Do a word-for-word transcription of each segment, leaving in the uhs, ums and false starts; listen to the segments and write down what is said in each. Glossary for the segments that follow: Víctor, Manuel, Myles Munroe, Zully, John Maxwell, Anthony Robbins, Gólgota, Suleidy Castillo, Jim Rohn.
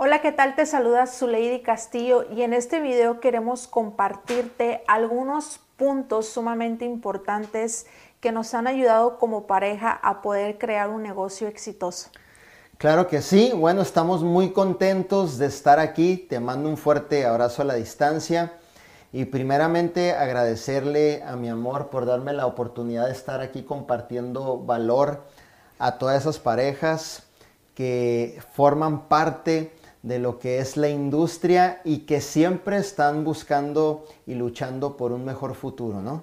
Hola, ¿qué tal? Te saluda Suleidy Castillo y en este video queremos compartirte algunos puntos sumamente importantes que nos han ayudado como pareja a poder crear un negocio exitoso. Claro que sí, bueno, estamos muy contentos de estar aquí, te mando un fuerte abrazo a la distancia y primeramente agradecerle a mi amor por darme la oportunidad de estar aquí compartiendo valor a todas esas parejas que forman parte de lo que es la industria y que siempre están buscando y luchando por un mejor futuro, ¿no?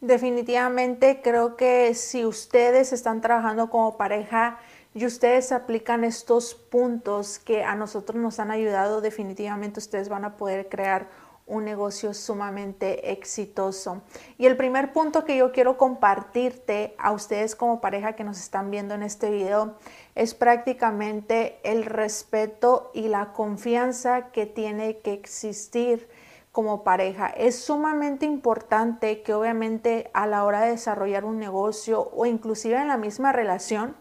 Definitivamente creo que si ustedes están trabajando como pareja y ustedes aplican estos puntos que a nosotros nos han ayudado, definitivamente ustedes van a poder crear un negocio sumamente exitoso. Y el primer punto que yo quiero compartirte a ustedes como pareja que nos están viendo en este video es prácticamente el respeto y la confianza que tiene que existir como pareja. Es sumamente importante que obviamente a la hora de desarrollar un negocio o inclusive en la misma relación,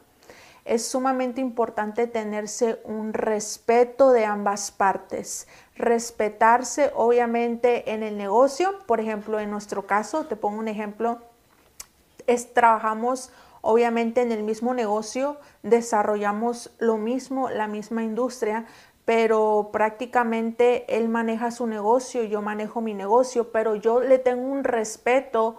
es sumamente importante tenerse un respeto de ambas partes. Respetarse obviamente en el negocio, por ejemplo en nuestro caso, te pongo un ejemplo, es, trabajamos obviamente en el mismo negocio, desarrollamos lo mismo, la misma industria, pero prácticamente él maneja su negocio, yo manejo mi negocio, pero yo le tengo un respeto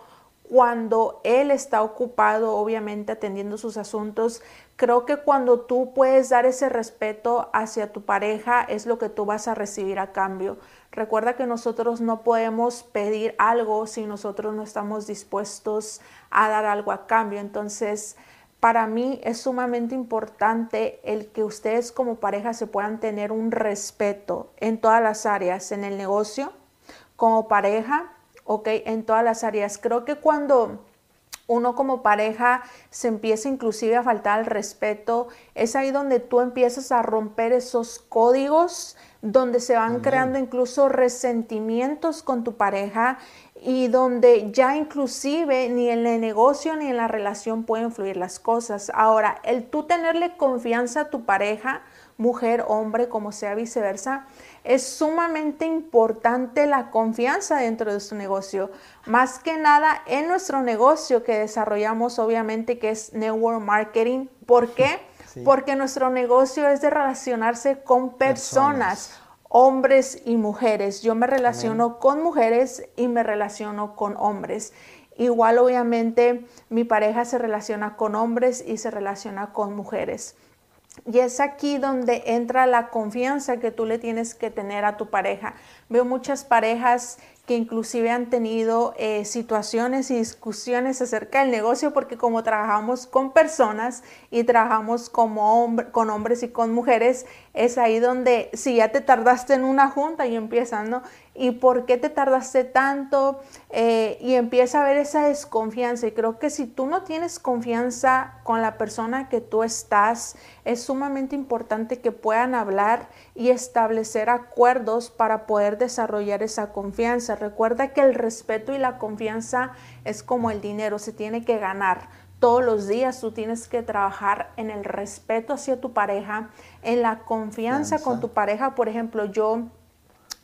cuando él está ocupado, obviamente atendiendo sus asuntos. Creo que cuando tú puedes dar ese respeto hacia tu pareja es lo que tú vas a recibir a cambio. Recuerda que nosotros no podemos pedir algo si nosotros no estamos dispuestos a dar algo a cambio. Entonces, para mí es sumamente importante el que ustedes como pareja se puedan tener un respeto en todas las áreas, en el negocio, como pareja, ok, en todas las áreas. Creo que cuando uno como pareja se empieza inclusive a faltar al respeto, es ahí donde tú empiezas a romper esos códigos, donde se van Amén. Creando incluso resentimientos con tu pareja y donde ya inclusive ni en el negocio ni en la relación pueden fluir las cosas. Ahora, el tú tenerle confianza a tu pareja, mujer, hombre, como sea, viceversa, es sumamente importante la confianza dentro de su negocio. Más que nada en nuestro negocio que desarrollamos, obviamente, que es Network Marketing. ¿Por qué? Sí. Porque nuestro negocio es de relacionarse con personas, personas. hombres y mujeres. Yo me relaciono Amén. Con mujeres y me relaciono con hombres. Igual, obviamente, mi pareja se relaciona con hombres y se relaciona con mujeres. Y es aquí donde entra la confianza que tú le tienes que tener a tu pareja. Veo muchas parejas que inclusive han tenido eh, situaciones y discusiones acerca del negocio porque como trabajamos con personas y trabajamos como hombre, con hombres y con mujeres, es ahí donde si ya te tardaste en una junta y empiezan, ¿no? ¿Y por qué te tardaste tanto? Eh, y empieza a haber esa desconfianza. Y creo que si tú no tienes confianza con la persona que tú estás, es sumamente importante que puedan hablar y establecer acuerdos para poder desarrollar esa confianza. Recuerda que el respeto y la confianza es como el dinero, se tiene que ganar. Todos los días tú tienes que trabajar en el respeto hacia tu pareja, en la confianza Lanza. Con tu pareja. Por ejemplo, yo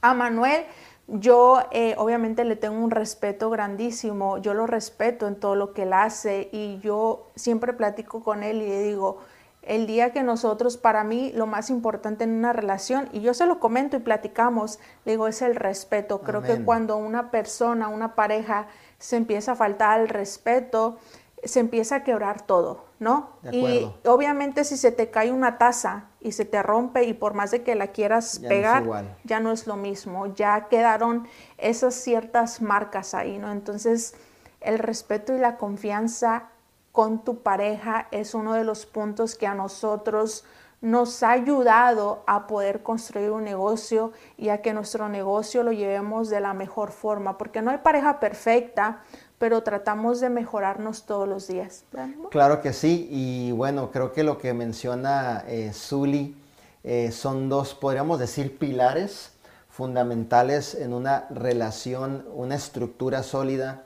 a Manuel, yo eh, obviamente le tengo un respeto grandísimo, yo lo respeto en todo lo que él hace y yo siempre platico con él y le digo, el día que nosotros, para mí, lo más importante en una relación, y yo se lo comento y platicamos, le digo, es el respeto. Creo Amén. Que cuando una persona, una pareja, se empieza a faltar al respeto, se empieza a quebrar todo, ¿no? Y obviamente si se te cae una taza y se te rompe y por más de que la quieras ya pegar, no ya no es lo mismo. Ya quedaron esas ciertas marcas ahí, ¿no? Entonces, el respeto y la confianza con tu pareja es uno de los puntos que a nosotros nos ha ayudado a poder construir un negocio y a que nuestro negocio lo llevemos de la mejor forma, porque no hay pareja perfecta, pero tratamos de mejorarnos todos los días. ¿No? Claro que sí, y bueno, creo que lo que menciona eh, Zully eh, son dos, podríamos decir, pilares fundamentales en una relación, una estructura sólida,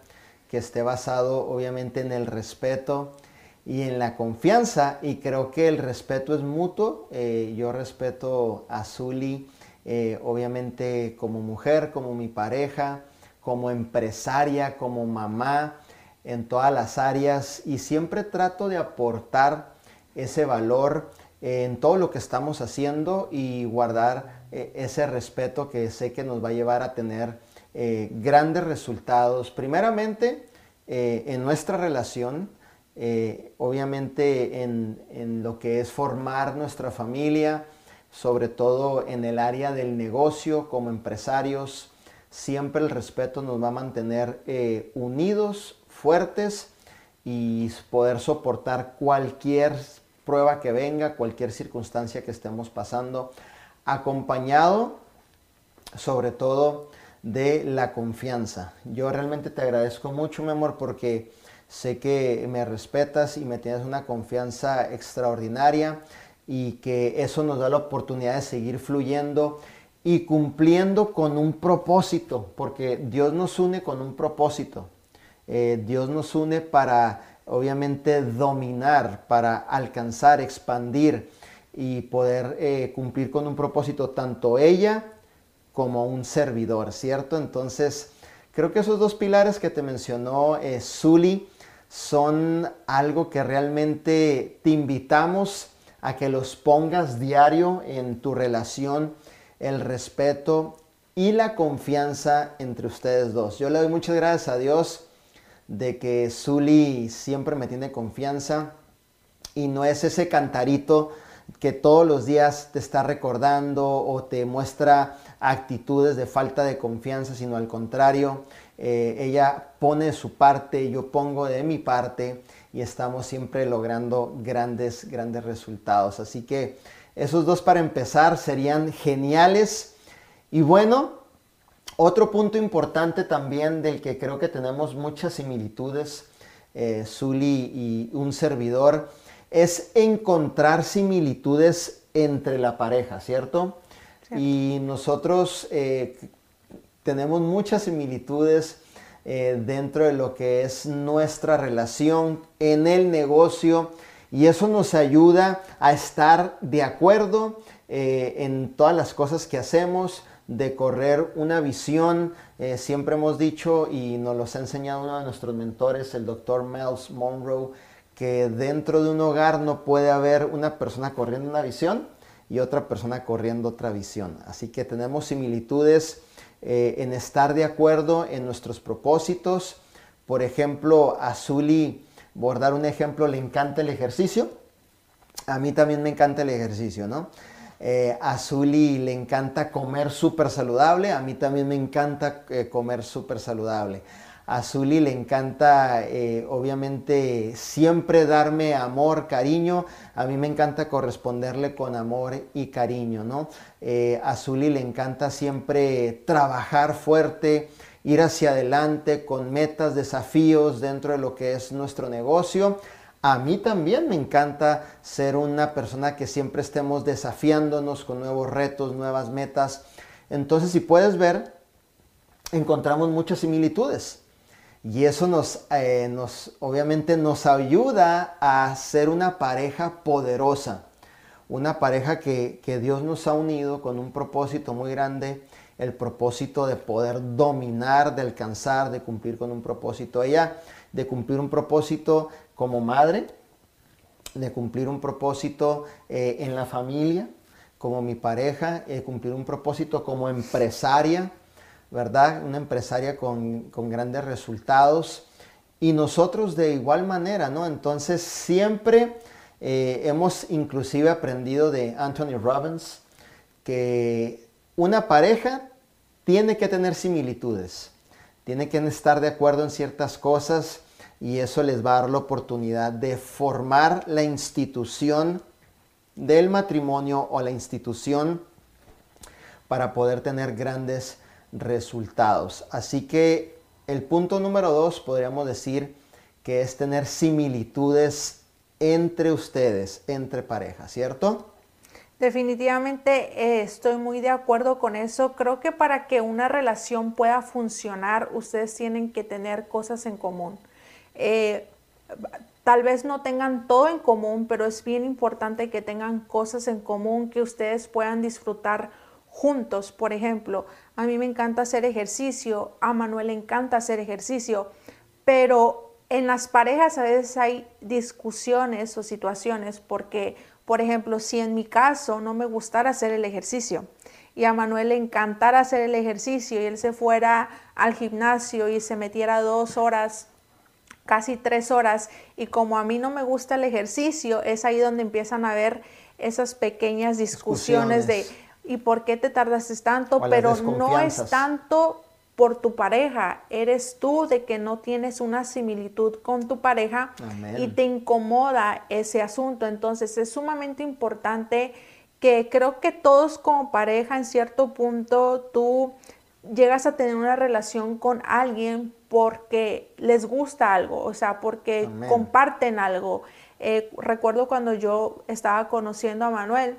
que esté basado obviamente en el respeto y en la confianza, y creo que el respeto es mutuo. Eh, yo respeto a Zully, eh, obviamente como mujer, como mi pareja, como empresaria, como mamá, en todas las áreas, y siempre trato de aportar ese valor eh, en todo lo que estamos haciendo y guardar eh, ese respeto que sé que nos va a llevar a tener eh, grandes resultados, primeramente eh, en nuestra relación, Eh, obviamente en, en lo que es formar nuestra familia, sobre todo en el área del negocio como empresarios. Siempre el respeto nos va a mantener eh, unidos, fuertes, y poder soportar cualquier prueba que venga, cualquier circunstancia que estemos pasando, acompañado sobre todo de la confianza. Yo realmente te agradezco mucho, mi amor, porque sé que me respetas y me tienes una confianza extraordinaria, y que eso nos da la oportunidad de seguir fluyendo y cumpliendo con un propósito, porque Dios nos une con un propósito. Eh, Dios nos une para, obviamente, dominar, para alcanzar, expandir y poder eh, cumplir con un propósito, tanto ella como un servidor, ¿cierto? Entonces, creo que esos dos pilares que te mencionó eh, Zully son algo que realmente te invitamos a que los pongas diario en tu relación: el respeto y la confianza entre ustedes dos. Yo le doy muchas gracias a Dios de que Zully siempre me tiene confianza, y no es ese cantarito que todos los días te está recordando o te muestra actitudes de falta de confianza, sino al contrario, eh, ella pone su parte, yo pongo de mi parte, y estamos siempre logrando grandes, grandes resultados. Así que esos dos, para empezar, serían geniales. Y bueno, otro punto importante también, del que creo que tenemos muchas similitudes, eh, Zully y un servidor, es encontrar similitudes entre la pareja, ¿cierto? Cierto. Y nosotros eh, tenemos muchas similitudes eh, dentro de lo que es nuestra relación en el negocio, y eso nos ayuda a estar de acuerdo eh, en todas las cosas que hacemos, de correr una visión. Eh, siempre hemos dicho, y nos los ha enseñado uno de nuestros mentores, el doctor Myles Munroe, que dentro de un hogar no puede haber una persona corriendo una visión y otra persona corriendo otra visión. Así que tenemos similitudes eh, en estar de acuerdo en nuestros propósitos. Por ejemplo, a Zully, por dar un ejemplo, le encanta el ejercicio. A mí también me encanta el ejercicio, ¿no? Eh, a Zully le encanta comer súper saludable. A mí también me encanta eh, comer súper saludable. A Zully le encanta, eh, obviamente, siempre darme amor, cariño. A mí me encanta corresponderle con amor y cariño, ¿no? Eh, a Zully le encanta siempre trabajar fuerte, ir hacia adelante con metas, desafíos dentro de lo que es nuestro negocio. A mí también me encanta ser una persona que siempre estemos desafiándonos con nuevos retos, nuevas metas. Entonces, si puedes ver, encontramos muchas similitudes. Y eso nos, eh, nos, obviamente nos ayuda a ser una pareja poderosa, una pareja que, que Dios nos ha unido con un propósito muy grande, el propósito de poder dominar, de alcanzar, de cumplir con un propósito. Ella de cumplir un propósito como madre, de cumplir un propósito eh, en la familia, como mi pareja, de eh, cumplir un propósito como empresaria, ¿verdad? Una empresaria con, con grandes resultados, y nosotros de igual manera, ¿no? Entonces siempre eh, hemos inclusive aprendido de Anthony Robbins que una pareja tiene que tener similitudes, tiene que estar de acuerdo en ciertas cosas, y eso les va a dar la oportunidad de formar la institución del matrimonio o la institución para poder tener grandes resultados. Así que el punto número dos, podríamos decir que es tener similitudes entre ustedes, entre parejas, ¿cierto? Definitivamente eh, estoy muy de acuerdo con eso. Creo que para que una relación pueda funcionar, ustedes tienen que tener cosas en común. Eh, Tal vez no tengan todo en común, pero es bien importante que tengan cosas en común que ustedes puedan disfrutar juntos. Por ejemplo, a mí me encanta hacer ejercicio, a Manuel le encanta hacer ejercicio, pero en las parejas a veces hay discusiones o situaciones porque, por ejemplo, si en mi caso no me gustara hacer el ejercicio y a Manuel le encantara hacer el ejercicio y él se fuera al gimnasio y se metiera dos horas, casi tres horas, y como a mí no me gusta el ejercicio, es ahí donde empiezan a haber esas pequeñas discusiones, discusiones. de ¿y por qué te tardaste tanto? Pero no es tanto por tu pareja, eres tú de que no tienes una similitud con tu pareja. Amén. Y te incomoda ese asunto. Entonces es sumamente importante que creo que todos como pareja en cierto punto tú llegas a tener una relación con alguien porque les gusta algo, o sea, porque Amén. Comparten algo. Eh, recuerdo cuando yo estaba conociendo a Manuel,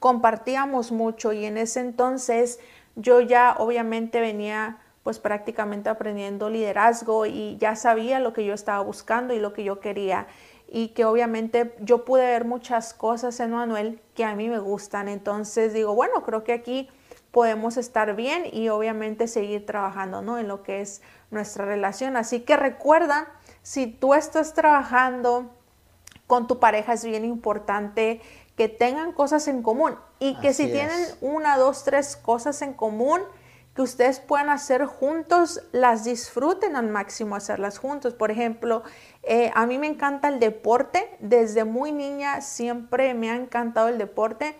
compartíamos mucho y en ese entonces yo ya obviamente venía pues prácticamente aprendiendo liderazgo y ya sabía lo que yo estaba buscando y lo que yo quería. Y que obviamente yo pude ver muchas cosas en Manuel que a mí me gustan. Entonces digo, bueno, creo que aquí podemos estar bien y obviamente seguir trabajando, ¿no?, en lo que es nuestra relación. Así que recuerda, si tú estás trabajando con tu pareja, es bien importante que tengan cosas en común y que Así si es. Tienen una, dos, tres cosas en común que ustedes puedan hacer juntos, las disfruten al máximo hacerlas juntos. Por ejemplo, eh, a mí me encanta el deporte. Desde muy niña siempre me ha encantado el deporte,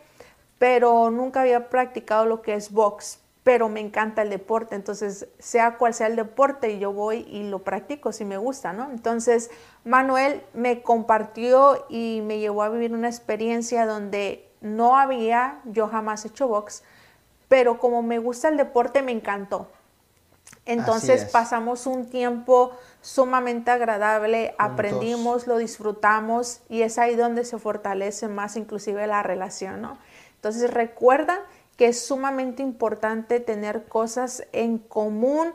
pero nunca había practicado lo que es box, pero me encanta el deporte. Entonces, sea cual sea el deporte, yo voy y lo practico si me gusta, ¿no? Entonces, Manuel me compartió y me llevó a vivir una experiencia donde no había, yo jamás he hecho box, pero como me gusta el deporte, me encantó. Entonces, pasamos un tiempo sumamente agradable, juntos. Aprendimos, lo disfrutamos y es ahí donde se fortalece más inclusive la relación, ¿no? Entonces recuerda que es sumamente importante tener cosas en común.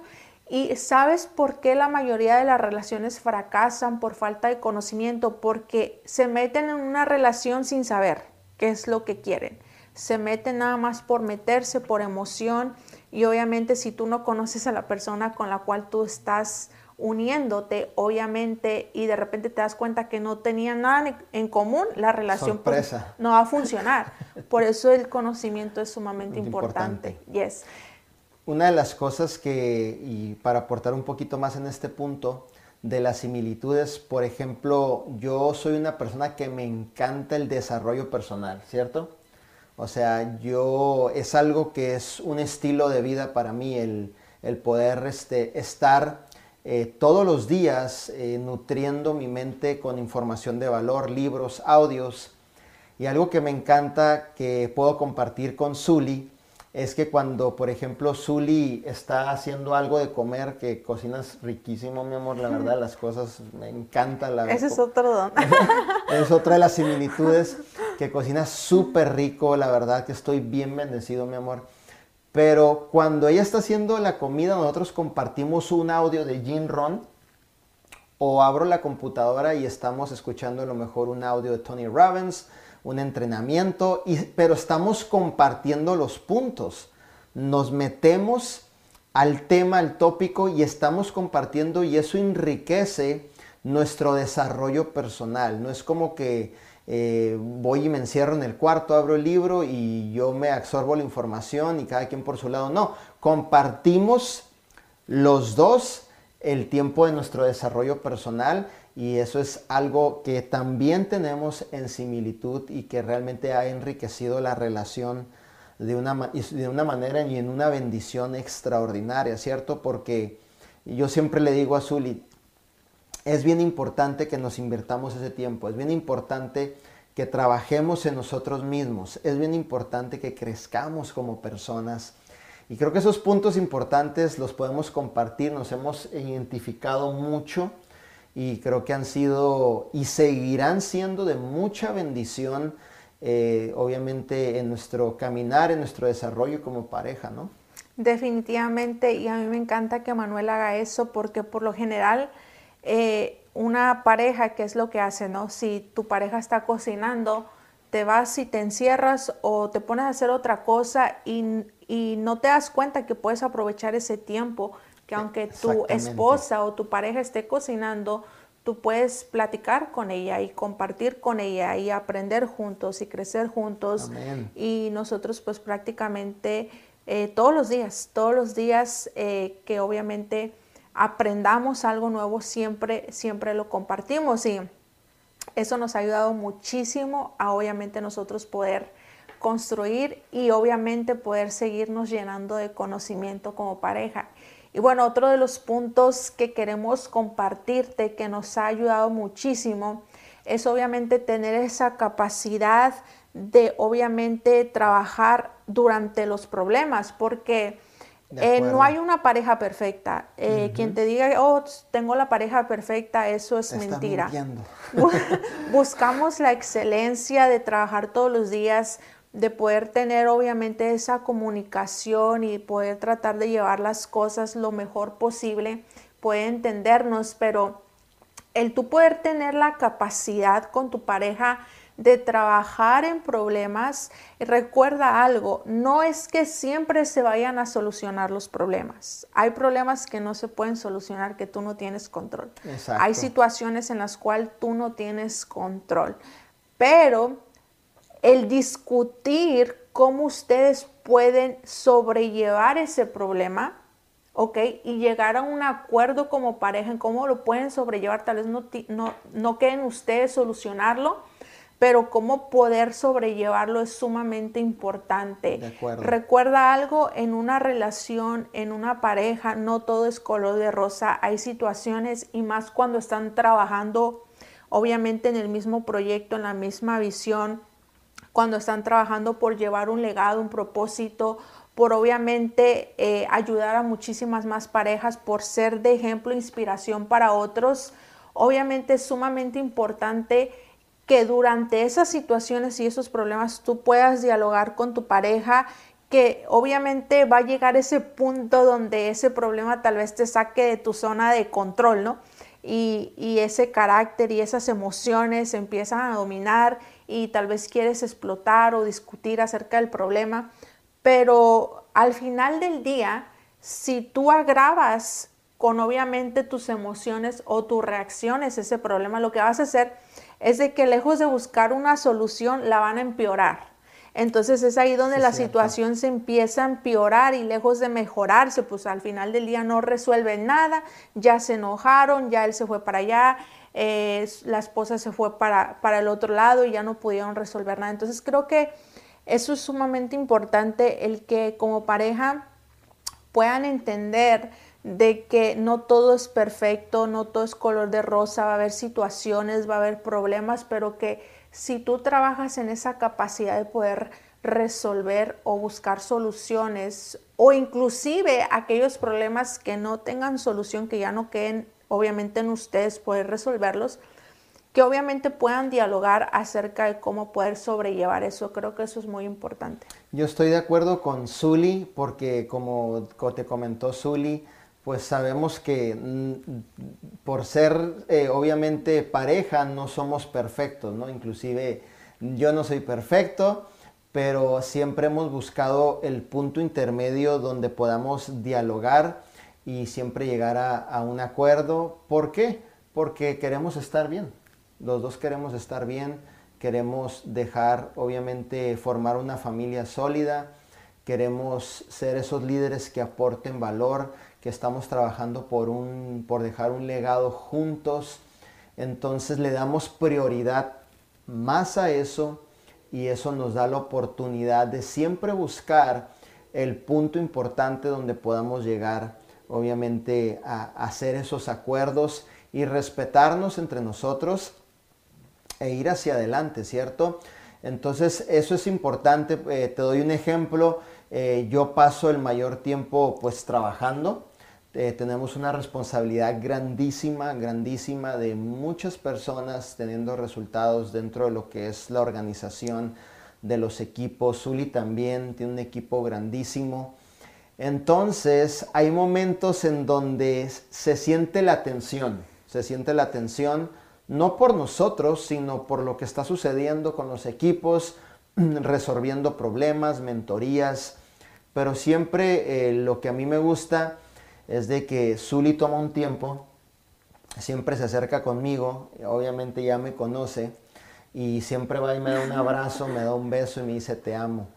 Y ¿sabes por qué la mayoría de las relaciones fracasan? Por falta de conocimiento, porque se meten en una relación sin saber qué es lo que quieren. Se meten nada más por meterse, por emoción, y obviamente si tú no conoces a la persona con la cual tú estás uniéndote, obviamente, y de repente te das cuenta que no tenían nada en común, la relación pues, no va a funcionar. Por eso el conocimiento es sumamente importante. importante. Yes. Una de las cosas que, y para aportar un poquito más en este punto de las similitudes, por ejemplo, yo soy una persona que me encanta el desarrollo personal, ¿cierto? O sea, yo, es algo que es un estilo de vida para mí, el, el poder este, estar... Eh, todos los días eh, nutriendo mi mente con información de valor, libros, audios. Y algo que me encanta que puedo compartir con Zully es que cuando, por ejemplo, Zully está haciendo algo de comer, que cocinas riquísimo, mi amor, la verdad, las cosas me encanta. La Ese es otro don. Es otra de las similitudes, que cocinas súper rico, la verdad que estoy bien bendecido, mi amor. Pero cuando ella está haciendo la comida, nosotros compartimos un audio de Jim Rohn, o abro la computadora y estamos escuchando a lo mejor un audio de Tony Robbins, un entrenamiento, y, pero estamos compartiendo los puntos. Nos metemos al tema, al tópico, y estamos compartiendo, y eso enriquece nuestro desarrollo personal. No es como que Eh, voy y me encierro en el cuarto, abro el libro y yo me absorbo la información y cada quien por su lado. No, compartimos los dos el tiempo de nuestro desarrollo personal, y eso es algo que también tenemos en similitud y que realmente ha enriquecido la relación de una, de una manera y en una bendición extraordinaria, ¿cierto? Porque yo siempre le digo a Zully, es bien importante que nos invirtamos ese tiempo, es bien importante que trabajemos en nosotros mismos, es bien importante que crezcamos como personas. Y creo que esos puntos importantes los podemos compartir, nos hemos identificado mucho y creo que han sido y seguirán siendo de mucha bendición, eh, obviamente, en nuestro caminar, en nuestro desarrollo como pareja, ¿no? Definitivamente, y a mí me encanta que Manuel haga eso porque por lo general... Eh, una pareja, ¿qué es lo que hace, no? Si tu pareja está cocinando, te vas y te encierras o te pones a hacer otra cosa y, y no te das cuenta que puedes aprovechar ese tiempo, que aunque tu esposa o tu pareja esté cocinando, tú puedes platicar con ella y compartir con ella y aprender juntos y crecer juntos. Amén. Y nosotros pues prácticamente eh, todos los días, todos los días eh, que obviamente aprendamos algo nuevo, siempre, siempre lo compartimos y eso nos ha ayudado muchísimo a obviamente nosotros poder construir y obviamente poder seguirnos llenando de conocimiento como pareja. Y bueno, otro de los puntos que queremos compartirte que nos ha ayudado muchísimo es obviamente tener esa capacidad de obviamente trabajar durante los problemas, porque eh, no hay una pareja perfecta. Eh, uh-huh. Quien te diga, oh, tengo la pareja perfecta, eso es mentira. Buscamos la excelencia de trabajar todos los días, de poder tener obviamente esa comunicación y poder tratar de llevar las cosas lo mejor posible, poder entendernos, pero el tú poder tener la capacidad con tu pareja de trabajar en problemas, recuerda algo, no es que siempre se vayan a solucionar los problemas. Hay problemas que no se pueden solucionar, que tú no tienes control. Exacto. Hay situaciones en las cuales tú no tienes control, pero el discutir cómo ustedes pueden sobrellevar ese problema, ¿ok? Y llegar a un acuerdo como pareja en cómo lo pueden sobrellevar. Tal vez no, no, no queden ustedes solucionarlo, pero cómo poder sobrellevarlo es sumamente importante. De acuerdo. Recuerda algo, en una relación, en una pareja, no todo es color de rosa. Hay situaciones, y más cuando están trabajando, obviamente en el mismo proyecto, en la misma visión, cuando están trabajando por llevar un legado, un propósito, por obviamente eh, ayudar a muchísimas más parejas, por ser de ejemplo, inspiración para otros. Obviamente es sumamente importante que durante esas situaciones y esos problemas tú puedas dialogar con tu pareja, que obviamente va a llegar ese punto donde ese problema tal vez te saque de tu zona de control, ¿no? Y, y ese carácter y esas emociones empiezan a dominar y tal vez quieres explotar o discutir acerca del problema, pero al final del día, si tú agravas con obviamente tus emociones o tus reacciones a ese problema, lo que vas a hacer es de que lejos de buscar una solución, la van a empeorar. Entonces es ahí donde sí, la cierto. Situación se empieza a empeorar y lejos de mejorarse, pues al final del día no resuelven nada, ya se enojaron, ya él se fue para allá, eh, la esposa se fue para, para el otro lado y ya no pudieron resolver nada. Entonces creo que eso es sumamente importante, el que como pareja puedan entender de que no todo es perfecto, no todo es color de rosa, va a haber situaciones, va a haber problemas, pero que si tú trabajas en esa capacidad de poder resolver o buscar soluciones, o inclusive aquellos problemas que no tengan solución, que ya no queden obviamente en ustedes poder resolverlos, que obviamente puedan dialogar acerca de cómo poder sobrellevar eso. Creo que eso es muy importante. Yo estoy de acuerdo con Zully, porque como te comentó Zully, pues sabemos que por ser eh, obviamente pareja no somos perfectos, ¿no? Inclusive yo no soy perfecto, pero siempre hemos buscado el punto intermedio donde podamos dialogar y siempre llegar a, a un acuerdo. ¿Por qué? Porque queremos estar bien. Los dos queremos estar bien, queremos dejar, obviamente, formar una familia sólida, queremos ser esos líderes que aporten valor, que estamos trabajando por, un, por dejar un legado juntos. Entonces le damos prioridad más a eso y eso nos da la oportunidad de siempre buscar el punto importante donde podamos llegar, obviamente, a, a hacer esos acuerdos y respetarnos entre nosotros e ir hacia adelante, ¿cierto? Entonces eso es importante. Eh, te doy un ejemplo. Eh, yo paso el mayor tiempo pues trabajando. Eh, tenemos una responsabilidad grandísima, grandísima de muchas personas teniendo resultados dentro de lo que es la organización de los equipos. Zully también tiene un equipo grandísimo. Entonces hay momentos en donde se siente la tensión. Se siente la tensión, no por nosotros, sino por lo que está sucediendo con los equipos, resolviendo problemas, mentorías. Pero siempre eh, lo que a mí me gusta es de que Zully toma un tiempo, siempre se acerca conmigo, obviamente ya me conoce, y siempre va y me da un abrazo, me da un beso y me dice te amo,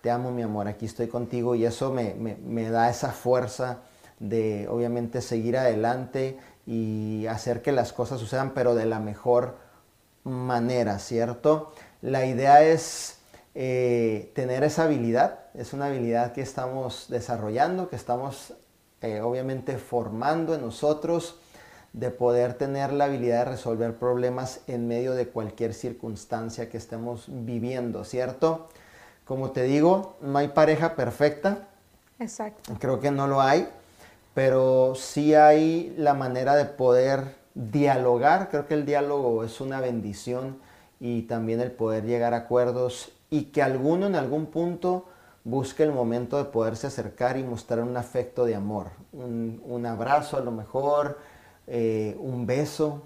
te amo mi amor, aquí estoy contigo, y eso me, me, me da esa fuerza de obviamente seguir adelante y hacer que las cosas sucedan, pero de la mejor manera, ¿cierto? La idea es eh, tener esa habilidad, es una habilidad que estamos desarrollando, que estamos eh, obviamente formando en nosotros, de poder tener la habilidad de resolver problemas en medio de cualquier circunstancia que estemos viviendo, ¿cierto? Como te digo, no hay pareja perfecta. Exacto. Creo que no lo hay, pero sí hay la manera de poder dialogar. Creo que el diálogo es una bendición y también el poder llegar a acuerdos y que alguno en algún punto busque el momento de poderse acercar y mostrar un afecto de amor. Un, un abrazo a lo mejor, Eh, un beso,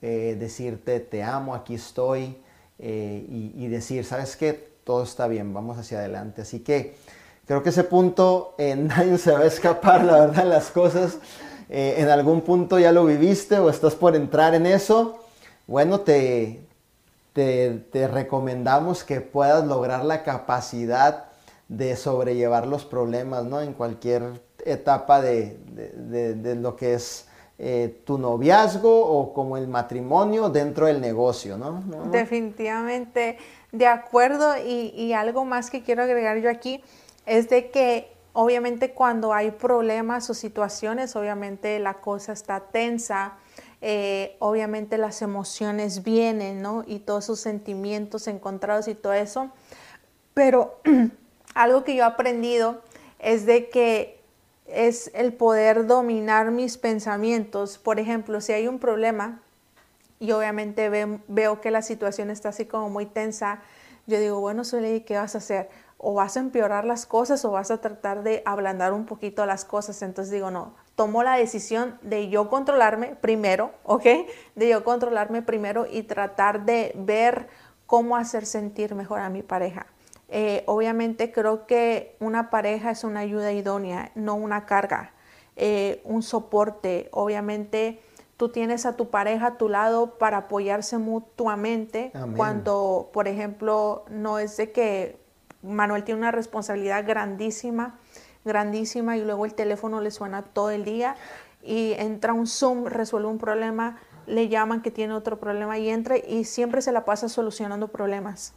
eh, decirte te amo, aquí estoy, eh, y, y decir, ¿sabes qué? Todo está bien, vamos hacia adelante. Así que creo que ese punto eh, nadie se va a escapar, la verdad, las cosas. Eh, en algún punto ya lo viviste o estás por entrar en eso. Bueno, te, te, te recomendamos que puedas lograr la capacidad de sobrellevar los problemas, ¿no? En cualquier etapa de, de, de, de lo que es Eh, tu noviazgo o como el matrimonio dentro del negocio, ¿no? ¿No? Definitivamente, de acuerdo, y, y algo más que quiero agregar yo aquí es de que obviamente cuando hay problemas o situaciones, obviamente la cosa está tensa, eh, obviamente las emociones vienen, ¿no? Y todos esos sentimientos encontrados y todo eso, pero algo que yo he aprendido es de que es el poder dominar mis pensamientos. Por ejemplo, si hay un problema y obviamente ve, veo que la situación está así como muy tensa, yo digo, bueno, Sueli, ¿qué vas a hacer? O vas a empeorar las cosas o vas a tratar de ablandar un poquito las cosas. Entonces digo, no, tomo la decisión de yo controlarme primero, ¿ok? De yo controlarme primero y tratar de ver cómo hacer sentir mejor a mi pareja. Eh, obviamente creo que una pareja es una ayuda idónea, no una carga, eh, un soporte. Obviamente tú tienes a tu pareja a tu lado para apoyarse mutuamente. Amén. Cuando, por ejemplo, no es de que Manuel tiene una responsabilidad grandísima, grandísima, y luego el teléfono le suena todo el día y entra un Zoom, resuelve un problema, le llaman que tiene otro problema y entra y siempre se la pasa solucionando problemas.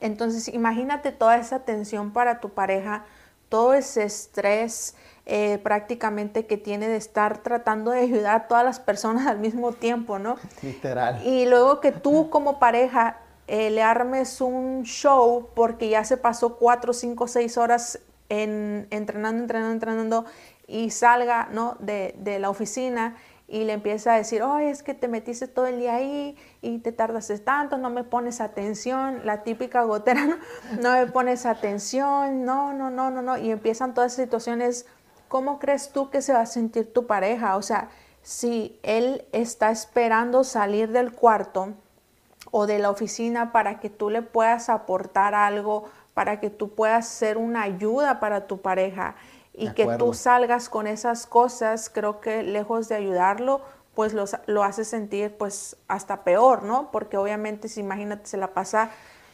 Entonces, imagínate toda esa tensión para tu pareja, todo ese estrés eh, prácticamente que tiene de estar tratando de ayudar a todas las personas al mismo tiempo, ¿no? Literal. Y luego que tú como pareja eh, le armes un show porque ya se pasó cuatro, cinco, seis horas en, entrenando, entrenando, entrenando y salga, ¿no? de, de la oficina. Y le empieza a decir, oh, es que te metiste todo el día ahí y te tardaste tanto, no me pones atención, la típica gotera, no, no me pones atención, no, no, no, no, no. Y empiezan todas esas situaciones. ¿Cómo crees tú que se va a sentir tu pareja? O sea, si él está esperando salir del cuarto o de la oficina para que tú le puedas aportar algo, para que tú puedas ser una ayuda para tu pareja, y que tú salgas con esas cosas, creo que lejos de ayudarlo, pues los, lo hace sentir pues hasta peor, ¿no? Porque obviamente, si imagínate, se la pasa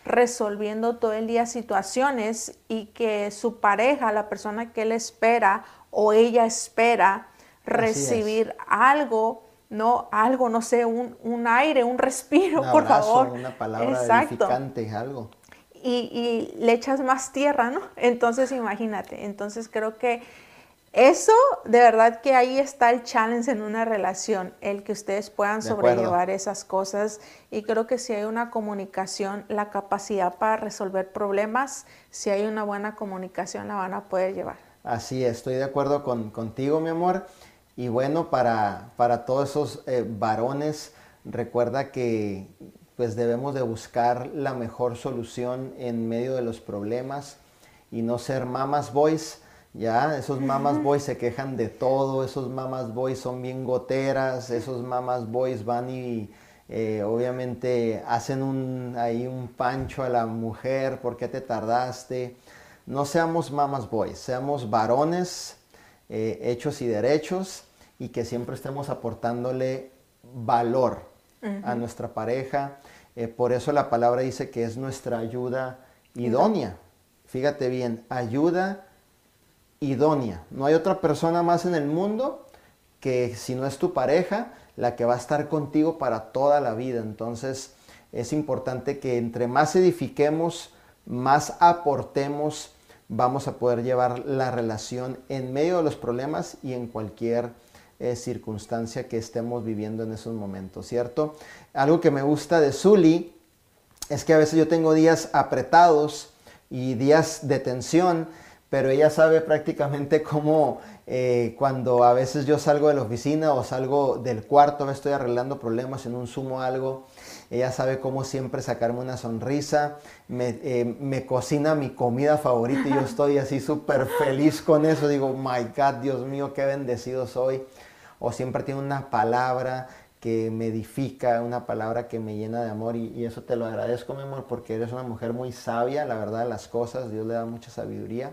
resolviendo todo el día situaciones y que su pareja, la persona que él espera o ella espera recibir algo, ¿no? Algo, no sé, un, un aire, un respiro, un abrazo, por favor. Una palabra edificante, algo. Y, y le echas más tierra, ¿no? Entonces, imagínate. Entonces, creo que eso, de verdad que ahí está el challenge en una relación, el que ustedes puedan sobrellevar esas cosas. Y creo que si hay una comunicación, la capacidad para resolver problemas, si hay una buena comunicación, la van a poder llevar. Así es, estoy de acuerdo con, contigo, mi amor. Y bueno, para, para todos esos eh, varones, recuerda que pues debemos de buscar la mejor solución en medio de los problemas y no ser mamas boys, ¿ya? Esos mamas boys se quejan de todo, esos mamas boys son bien goteras, esos mamas boys van y eh, obviamente hacen un, ahí un pancho a la mujer, ¿por qué te tardaste? No seamos mamas boys, seamos varones eh, hechos y derechos y que siempre estemos aportándole valor uh-huh. a nuestra pareja. Eh, por eso la palabra dice que es nuestra ayuda idónea. Fíjate bien, ayuda idónea. No hay otra persona más en el mundo que, si no es tu pareja, la que va a estar contigo para toda la vida. Entonces es importante que entre más edifiquemos, más aportemos, vamos a poder llevar la relación en medio de los problemas y en cualquier eh, circunstancia que estemos viviendo en esos momentos, ¿cierto? Algo que me gusta de Zully es que a veces yo tengo días apretados y días de tensión, pero ella sabe prácticamente cómo eh, cuando a veces yo salgo de la oficina o salgo del cuarto, me estoy arreglando problemas en un Zoom o algo, ella sabe cómo siempre sacarme una sonrisa, me, eh, me cocina mi comida favorita y yo estoy así súper feliz con eso, digo, my God, Dios mío, qué bendecido soy. O siempre tiene una palabra que me edifica, una palabra que me llena de amor, y, y eso te lo agradezco, mi amor, porque eres una mujer muy sabia, la verdad, de las cosas, Dios le da mucha sabiduría.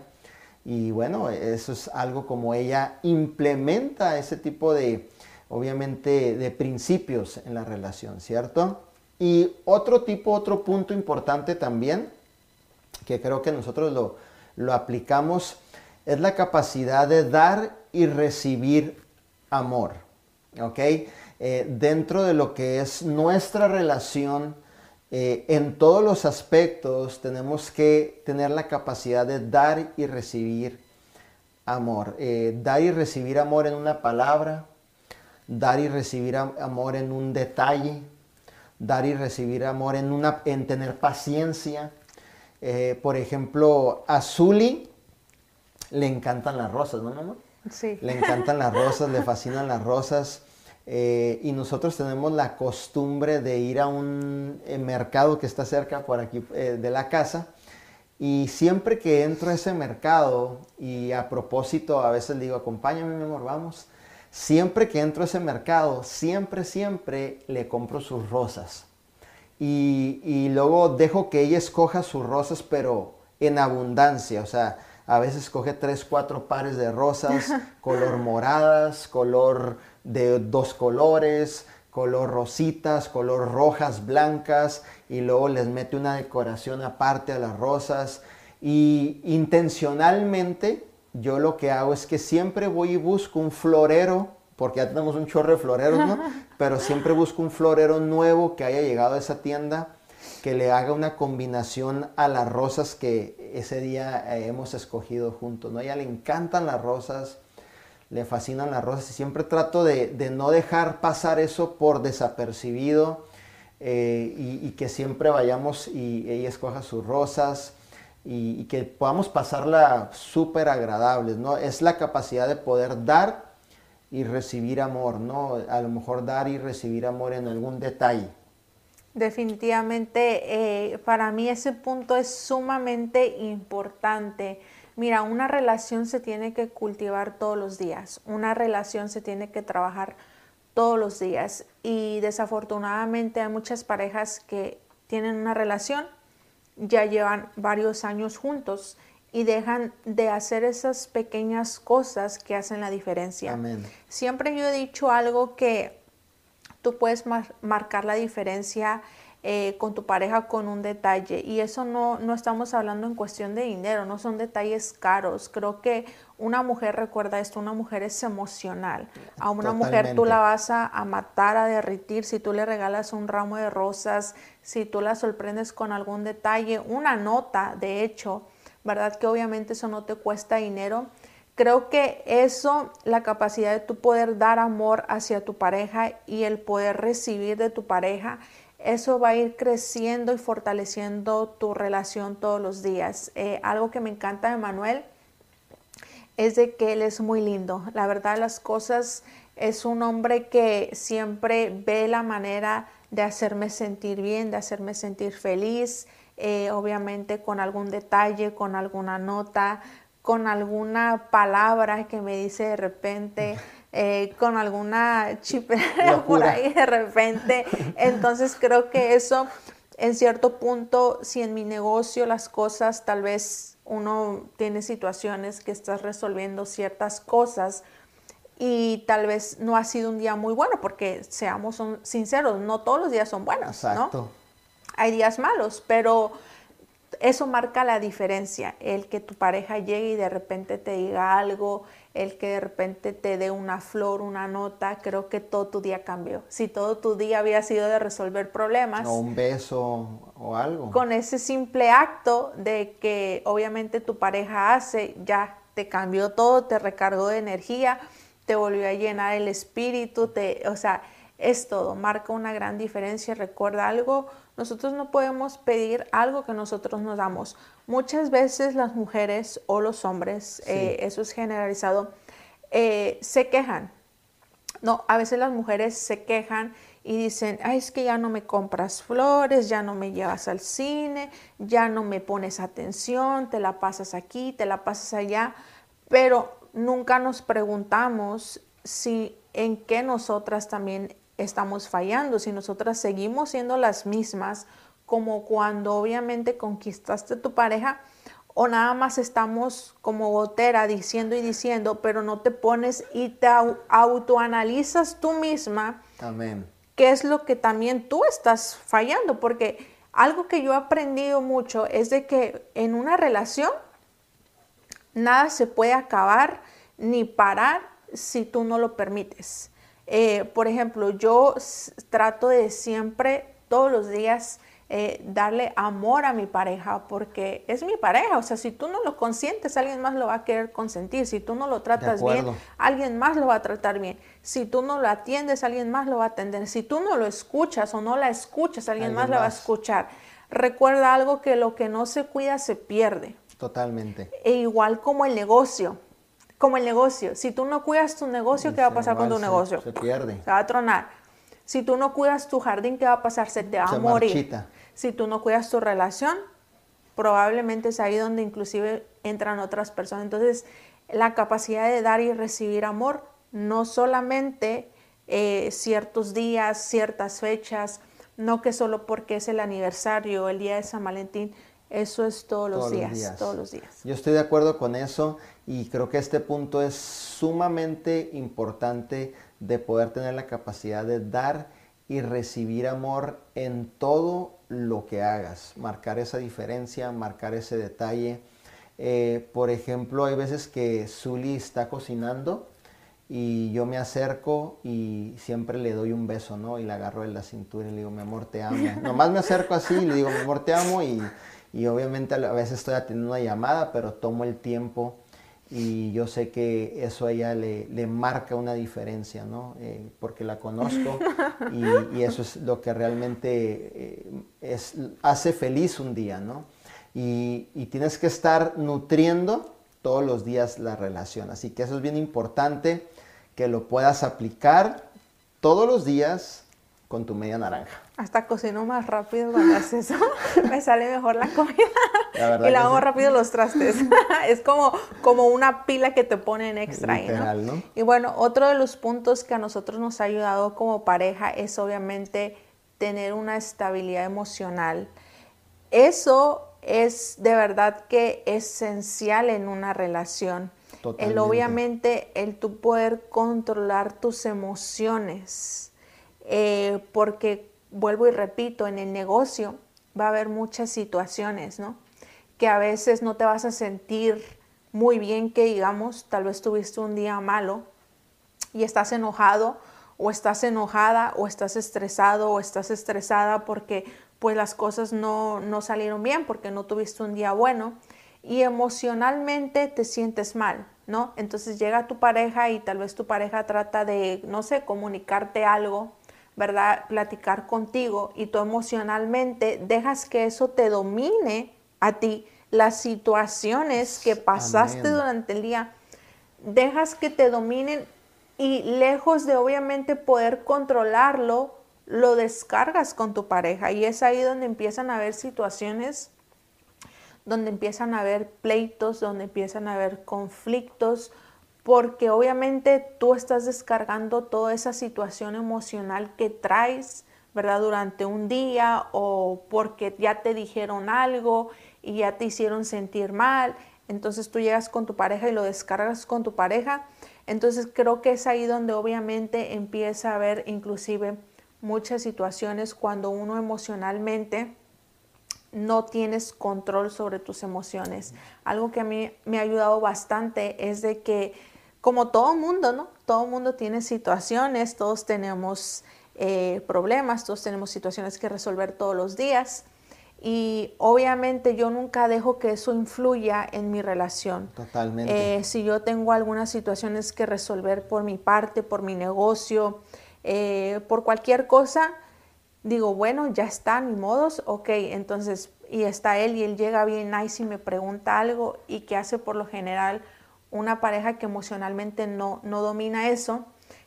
Y bueno, eso es algo como ella implementa ese tipo de, obviamente, de principios en la relación, ¿cierto? Y otro tipo, otro punto importante también, que creo que nosotros lo, lo aplicamos, es la capacidad de dar y recibir amor, ¿ok? Eh, dentro de lo que es nuestra relación, Eh, en todos los aspectos tenemos que tener la capacidad de dar y recibir amor. Eh, dar y recibir amor en una palabra, dar y recibir am- amor en un detalle, dar y recibir amor en, una, en tener paciencia. Eh, por ejemplo, a Zully le encantan las rosas, ¿no, mamá? Sí. Le encantan las rosas, le fascinan las rosas. Eh, y nosotros tenemos la costumbre de ir a un eh, mercado que está cerca por aquí eh, de la casa, y siempre que entro a ese mercado, y a propósito a veces le digo, acompáñame, mi amor, vamos, siempre que entro a ese mercado, siempre, siempre le compro sus rosas, y, y luego dejo que ella escoja sus rosas, pero en abundancia, o sea, a veces coge tres, cuatro pares de rosas, color moradas, color de dos colores, color rositas, color rojas, blancas, y luego les mete una decoración aparte a las rosas. Y intencionalmente yo lo que hago es que siempre voy y busco un florero, porque ya tenemos un chorro de floreros, ¿no? Pero siempre busco un florero nuevo que haya llegado a esa tienda, que le haga una combinación a las rosas que ese día eh, hemos escogido juntos, ¿no? A ella le encantan las rosas, le fascinan las rosas, y siempre trato de, de no dejar pasar eso por desapercibido, eh, y, y que siempre vayamos y ella escoja sus rosas, y, y que podamos pasarla súper agradables, ¿no? Es la capacidad de poder dar y recibir amor, ¿no? A lo mejor dar y recibir amor en algún detalle. Definitivamente, eh, para mí ese punto es sumamente importante. Mira, una relación se tiene que cultivar todos los días, una relación se tiene que trabajar todos los días, y desafortunadamente hay muchas parejas que tienen una relación, ya llevan varios años juntos y dejan de hacer esas pequeñas cosas que hacen la diferencia. Amén. Siempre yo he dicho algo que tú puedes mar- marcar la diferencia eh, con tu pareja con un detalle. Y eso no, no estamos hablando en cuestión de dinero, no son detalles caros. Creo que una mujer, recuerda esto, una mujer es emocional. A una Totalmente. Mujer tú la vas a, a matar, a derritir. Si tú le regalas un ramo de rosas, si tú la sorprendes con algún detalle, una nota, de hecho, ¿verdad? Que obviamente eso no te cuesta dinero. Creo que eso, la capacidad de tu poder dar amor hacia tu pareja y el poder recibir de tu pareja, eso va a ir creciendo y fortaleciendo tu relación todos los días. Eh, algo que me encanta de Manuel es de que él es muy lindo. La verdad, las cosas, es un hombre que siempre ve la manera de hacerme sentir bien, de hacerme sentir feliz, eh, obviamente con algún detalle, con alguna nota, con alguna palabra que me dice de repente, eh, con alguna chipera por ahí de repente. Entonces creo que eso, en cierto punto, si en mi negocio las cosas, tal vez uno tiene situaciones que estás resolviendo ciertas cosas y tal vez no ha sido un día muy bueno, porque seamos sinceros, no todos los días son buenos. Exacto. ¿No? Hay días malos, pero eso marca la diferencia, el que tu pareja llegue y de repente te diga algo, el que de repente te dé una flor, una nota. Creo que todo tu día cambió. Si todo tu día había sido de resolver problemas, o un beso o algo, con ese simple acto de que obviamente tu pareja hace, ya te cambió todo, te recargó de energía, te volvió a llenar el espíritu, te, o sea, es todo, marca una gran diferencia. Recuerda algo, nosotros no podemos pedir algo que nosotros nos damos. Muchas veces las mujeres o los hombres, sí. eh, eso es generalizado, eh, se quejan. No, a veces las mujeres se quejan y dicen, ay, es que ya no me compras flores, ya no me llevas al cine, ya no me pones atención, te la pasas aquí, te la pasas allá. Pero nunca nos preguntamos si en qué nosotras también estamos fallando, si nosotras seguimos siendo las mismas como cuando obviamente conquistaste tu pareja, o nada más estamos como gotera diciendo y diciendo, pero no te pones y te autoanalizas tú misma. Amén. Qué es lo que también tú estás fallando, porque algo que yo he aprendido mucho es de que en una relación nada se puede acabar ni parar si tú no lo permites. Eh, por ejemplo, yo trato de siempre, todos los días, eh, darle amor a mi pareja, porque es mi pareja. O sea, si tú no lo consientes, alguien más lo va a querer consentir. Si tú no lo tratas bien, alguien más lo va a tratar bien. Si tú no lo atiendes, alguien más lo va a atender. Si tú no lo escuchas o no la escuchas, alguien, alguien más, más la va a escuchar. Recuerda algo, que lo que no se cuida se pierde. Totalmente. E igual como el negocio. Como el negocio. Si tú no cuidas tu negocio, ¿qué va a pasar con tu negocio? Se pierde. Se va a tronar. Si tú no cuidas tu jardín, ¿qué va a pasar? Se te va a morir. Si tú no cuidas tu relación, probablemente es ahí donde inclusive entran otras personas. Entonces, la capacidad de dar y recibir amor, no solamente eh, ciertos días, ciertas fechas, no que solo porque es el aniversario, el día de San Valentín. Eso es todos, todos los, días, los días, todos los días. Yo estoy de acuerdo con eso y creo que este punto es sumamente importante, de poder tener la capacidad de dar y recibir amor en todo lo que hagas. Marcar esa diferencia, marcar ese detalle. Eh, por ejemplo, hay veces que Zully está cocinando y yo me acerco y siempre le doy un beso, ¿no? Y la agarro de la cintura y le digo, mi amor, te amo. Nomás me acerco así y le digo, mi amor, te amo. Y Y obviamente a veces estoy atendiendo una llamada, pero tomo el tiempo y yo sé que eso a ella le, le marca una diferencia, ¿no? Eh, porque la conozco y, y eso es lo que realmente eh, es, hace feliz un día, ¿no? Y, y tienes que estar nutriendo todos los días la relación. Así que eso es bien importante, que lo puedas aplicar todos los días con tu media naranja. Hasta cocino más rápido cuando haces eso. Me sale mejor la comida. La y lavo sí. rápido los trastes. Es como, como una pila que te ponen extra. Literal, ahí, ¿no? ¿no? Y bueno, otro de los puntos que a nosotros nos ha ayudado como pareja es obviamente tener una estabilidad emocional. Eso es de verdad que esencial en una relación. Totalmente. El, obviamente el tú poder controlar tus emociones. Eh, porque vuelvo y repito, en el negocio va a haber muchas situaciones, ¿no? Que a veces no te vas a sentir muy bien, que digamos, tal vez tuviste un día malo y estás enojado o estás enojada o estás estresado o estás estresada porque pues las cosas no, no salieron bien, porque no tuviste un día bueno y emocionalmente te sientes mal, ¿no? Entonces llega tu pareja y tal vez tu pareja trata de, no sé, comunicarte algo, ¿verdad? Platicar contigo y tú emocionalmente dejas que eso te domine a ti. Las situaciones que pasaste Amén. Durante el día, dejas que te dominen y lejos de obviamente poder controlarlo, lo descargas con tu pareja. Y es ahí donde empiezan a haber situaciones donde empiezan a haber pleitos, donde empiezan a haber conflictos, porque obviamente tú estás descargando toda esa situación emocional que traes, ¿verdad? Durante un día, o porque ya te dijeron algo y ya te hicieron sentir mal, entonces tú llegas con tu pareja y lo descargas con tu pareja. Entonces creo que es ahí donde obviamente empieza a haber inclusive muchas situaciones cuando uno emocionalmente no tienes control sobre tus emociones. Algo que a mí me ha ayudado bastante es de que, como todo mundo, ¿no? Todo mundo tiene situaciones, todos tenemos eh, problemas, todos tenemos situaciones que resolver todos los días. Y obviamente yo nunca dejo que eso influya en mi relación. Totalmente. Eh, si yo tengo algunas situaciones que resolver por mi parte, por mi negocio, eh, por cualquier cosa, digo, bueno, ya está, ni modos, ok, entonces, y está él, y él llega bien nice y me pregunta algo, y que hace por lo general una pareja que emocionalmente no, no domina eso,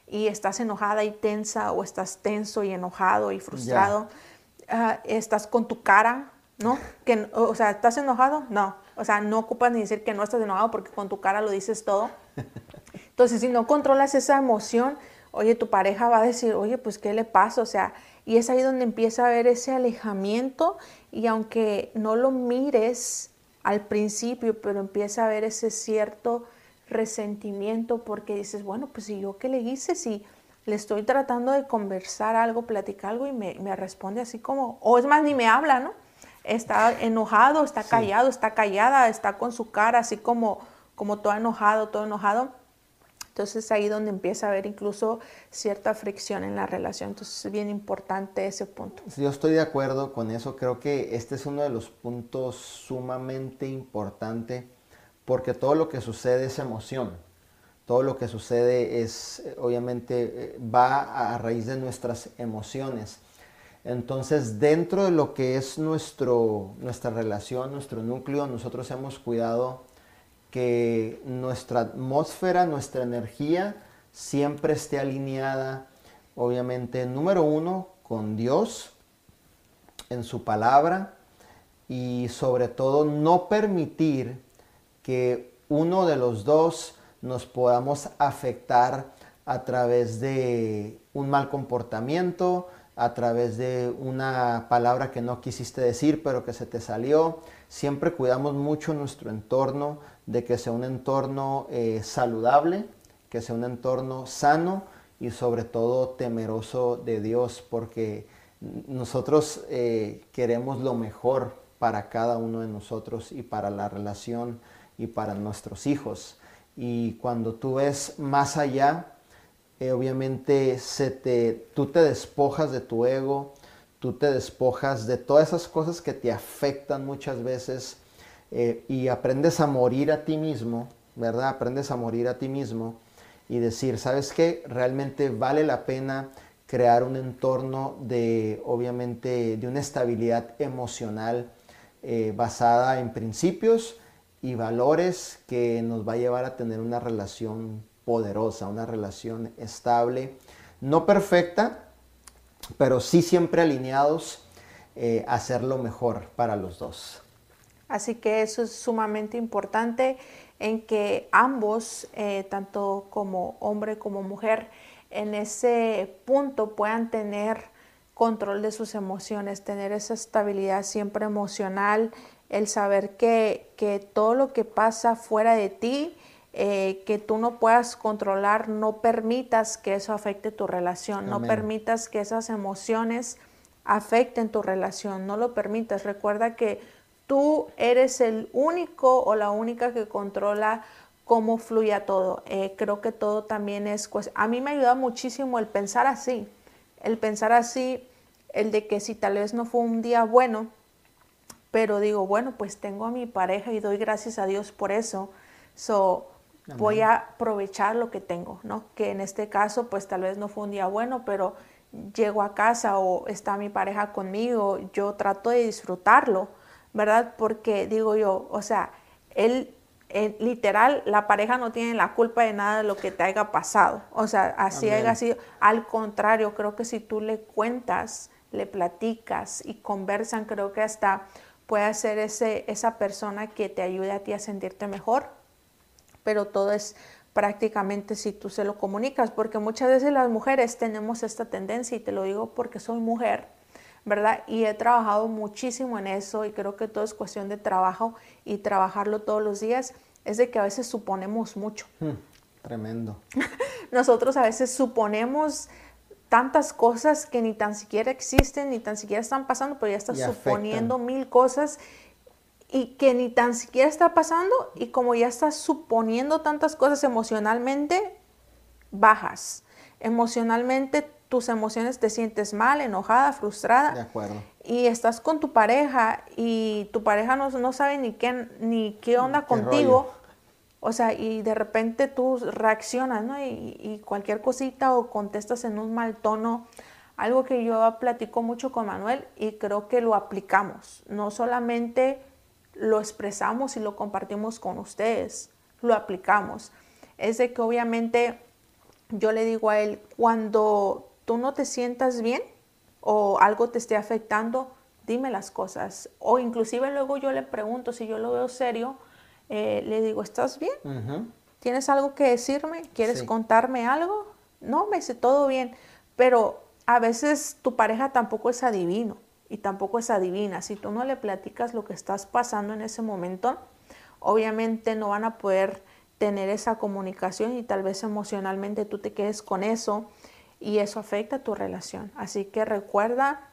y estás enojada y tensa, o estás tenso y enojado y frustrado, yeah. uh, estás con tu cara, ¿no? Que, o sea, ¿estás enojado? No, o sea, no ocupas ni decir que no estás enojado, porque con tu cara lo dices todo. Entonces, si no controlas esa emoción, oye, tu pareja va a decir, oye, pues, ¿qué le pasa? O sea, y es ahí donde empieza a haber ese alejamiento, y aunque no lo mires al principio, pero empieza a haber ese cierto resentimiento, porque dices, bueno, pues si yo qué le hice, si le estoy tratando de conversar algo, platicar algo, y me, me responde así como, o es más, ni me habla, ¿no? Está enojado, está callado, sí. está callada, está con su cara así como, como todo enojado, todo enojado. Entonces ahí donde empieza a haber incluso cierta fricción en la relación. Entonces es bien importante ese punto. Yo estoy de acuerdo con eso. Creo que este es uno de los puntos sumamente importante, porque todo lo que sucede es emoción. Todo lo que sucede es, obviamente, va a raíz de nuestras emociones. Entonces, dentro de lo que es nuestro, nuestra relación, nuestro núcleo, nosotros hemos cuidado que nuestra atmósfera, nuestra energía siempre esté alineada, obviamente, número uno, con Dios, en su palabra, y sobre todo no permitir que uno de los dos nos podamos afectar a través de un mal comportamiento, a través de una palabra que no quisiste decir pero que se te salió. Siempre cuidamos mucho nuestro entorno, de que sea un entorno eh, saludable, que sea un entorno sano y sobre todo temeroso de Dios, porque nosotros eh, queremos lo mejor para cada uno de nosotros y para la relación y para nuestros hijos. Y cuando tú ves más allá, eh, obviamente se te, tú te despojas de tu ego, tú te despojas de todas esas cosas que te afectan muchas veces, Eh, y aprendes a morir a ti mismo, ¿verdad? Aprendes a morir a ti mismo y decir, ¿sabes qué? Realmente vale la pena crear un entorno de, obviamente, de una estabilidad emocional eh, basada en principios y valores que nos va a llevar a tener una relación poderosa, una relación estable, no perfecta, pero sí siempre alineados eh, a hacer lo mejor para los dos. Así que eso es sumamente importante, en que ambos, eh, tanto como hombre como mujer, en ese punto puedan tener control de sus emociones, tener esa estabilidad siempre emocional, el saber que, que todo lo que pasa fuera de ti, eh, que tú no puedas controlar, no permitas que eso afecte tu relación, Amén. No permitas que esas emociones afecten tu relación, no lo permitas. Recuerda que tú eres el único o la única que controla cómo fluya todo. Eh, creo que todo también es... Pues, a mí me ayuda muchísimo el pensar así. El pensar así, el de que si tal vez no fue un día bueno, pero digo, bueno, pues tengo a mi pareja y doy gracias a Dios por eso. So, Amén. Voy a aprovechar lo que tengo, ¿no? Que en este caso, pues tal vez no fue un día bueno, pero llego a casa o está mi pareja conmigo, yo trato de disfrutarlo, ¿verdad? Porque digo yo, o sea, él, él, literal, la pareja no tiene la culpa de nada de lo que te haya pasado. O sea, así haya sido. Al contrario, creo que si tú le cuentas, le platicas y conversan, creo que hasta pueda ser ese, esa persona que te ayude a ti a sentirte mejor, pero todo es prácticamente si tú se lo comunicas, porque muchas veces las mujeres tenemos esta tendencia, y te lo digo porque soy mujer, ¿verdad? Y he trabajado muchísimo en eso, y creo que todo es cuestión de trabajo y trabajarlo todos los días, es de que a veces suponemos mucho. Hmm, tremendo. Nosotros a veces suponemos tantas cosas que ni tan siquiera existen, ni tan siquiera están pasando, pero ya estás y suponiendo afectan mil cosas y que ni tan siquiera está pasando, y como ya estás suponiendo tantas cosas emocionalmente, bajas. Emocionalmente, tus emociones te sientes mal, enojada, frustrada. De acuerdo. Y estás con tu pareja y tu pareja no, no sabe ni qué, ni qué onda ¿Qué contigo. Rollo? O sea, y de repente tú reaccionas, ¿no? Y, y cualquier cosita o contestas en un mal tono. Algo que yo platico mucho con Manuel y creo que lo aplicamos. No solamente lo expresamos y lo compartimos con ustedes, lo aplicamos. Es de que obviamente yo le digo a él, cuando tú no te sientas bien o algo te esté afectando, dime las cosas. O inclusive luego yo le pregunto, si yo lo veo serio, eh, le digo, ¿estás bien? Uh-huh. ¿Tienes algo que decirme? ¿Quieres sí. contarme algo? No, me dice, todo bien. Pero a veces tu pareja tampoco es adivino. Y tampoco es adivina. Si tú no le platicas lo que estás pasando en ese momento, obviamente no van a poder tener esa comunicación y tal vez emocionalmente tú te quedes con eso y eso afecta tu relación. Así que recuerda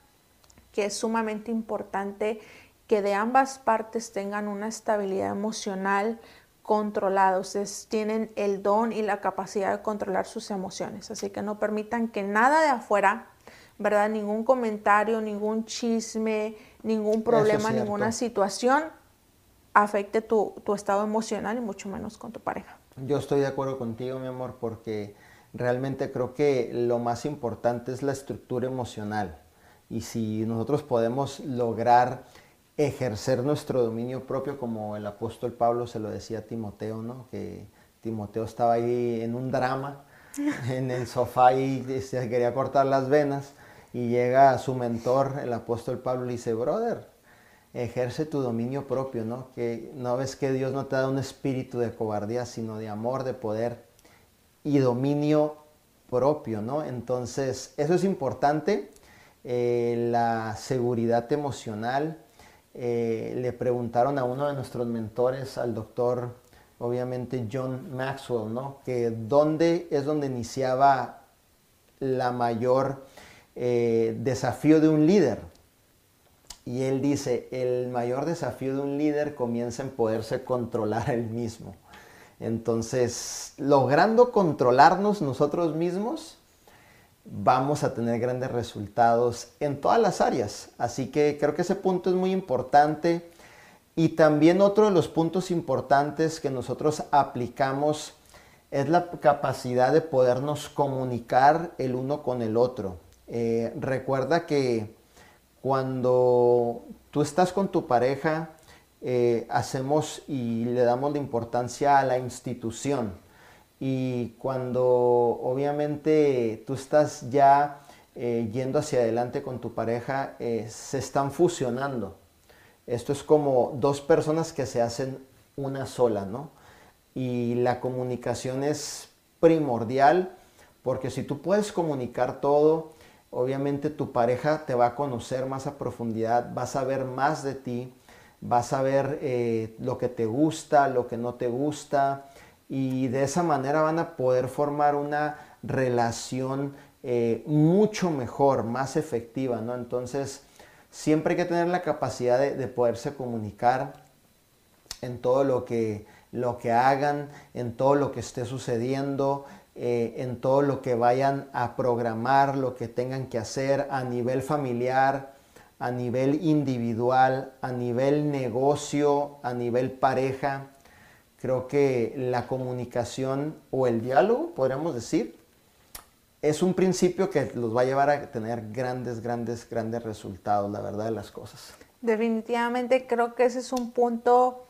que es sumamente importante que de ambas partes tengan una estabilidad emocional controlada. Ustedes tienen el don y la capacidad de controlar sus emociones. Así que no permitan que nada de afuera, ¿verdad? Ningún comentario, ningún chisme, ningún problema, ninguna situación afecte tu, tu estado emocional y mucho menos con tu pareja. Yo estoy de acuerdo contigo, mi amor, porque realmente creo que lo más importante es la estructura emocional. Y si nosotros podemos lograr ejercer nuestro dominio propio, como el apóstol Pablo se lo decía a Timoteo, ¿no? Que Timoteo estaba ahí en un drama, en el sofá y se quería cortar las venas. Y llega a su mentor, el apóstol Pablo, y dice, brother, ejerce tu dominio propio, ¿no? Que no ves que Dios no te da un espíritu de cobardía, sino de amor, de poder y dominio propio, ¿no? Entonces, eso es importante, eh, la seguridad emocional. Eh, le preguntaron a uno de nuestros mentores, al doctor, obviamente, John Maxwell, ¿no? Que dónde es donde iniciaba la mayor... Eh, desafío de un líder, y él dice, el mayor desafío de un líder comienza en poderse controlar él mismo. Entonces, logrando controlarnos nosotros mismos, vamos a tener grandes resultados en todas las áreas. Así que creo que ese punto es muy importante. Y también otro de los puntos importantes que nosotros aplicamos es la capacidad de podernos comunicar el uno con el otro. Eh, recuerda que cuando tú estás con tu pareja, eh, hacemos y le damos la importancia a la institución. Y cuando obviamente tú estás ya eh, yendo hacia adelante con tu pareja, eh, se están fusionando. Esto es como dos personas que se hacen una sola, ¿no? Y la comunicación es primordial, porque si tú puedes comunicar todo, obviamente tu pareja te va a conocer más a profundidad, vas a ver más de ti, vas a ver eh, lo que te gusta, lo que no te gusta, y de esa manera van a poder formar una relación eh, mucho mejor, más efectiva, ¿no? Entonces, siempre hay que tener la capacidad de, de poderse comunicar en todo lo que, lo que hagan, en todo lo que esté sucediendo, Eh, en todo lo que vayan a programar, lo que tengan que hacer a nivel familiar, a nivel individual, a nivel negocio, a nivel pareja. Creo que la comunicación o el diálogo, podríamos decir, es un principio que los va a llevar a tener grandes, grandes, grandes resultados, la verdad de las cosas. Definitivamente creo que ese es un punto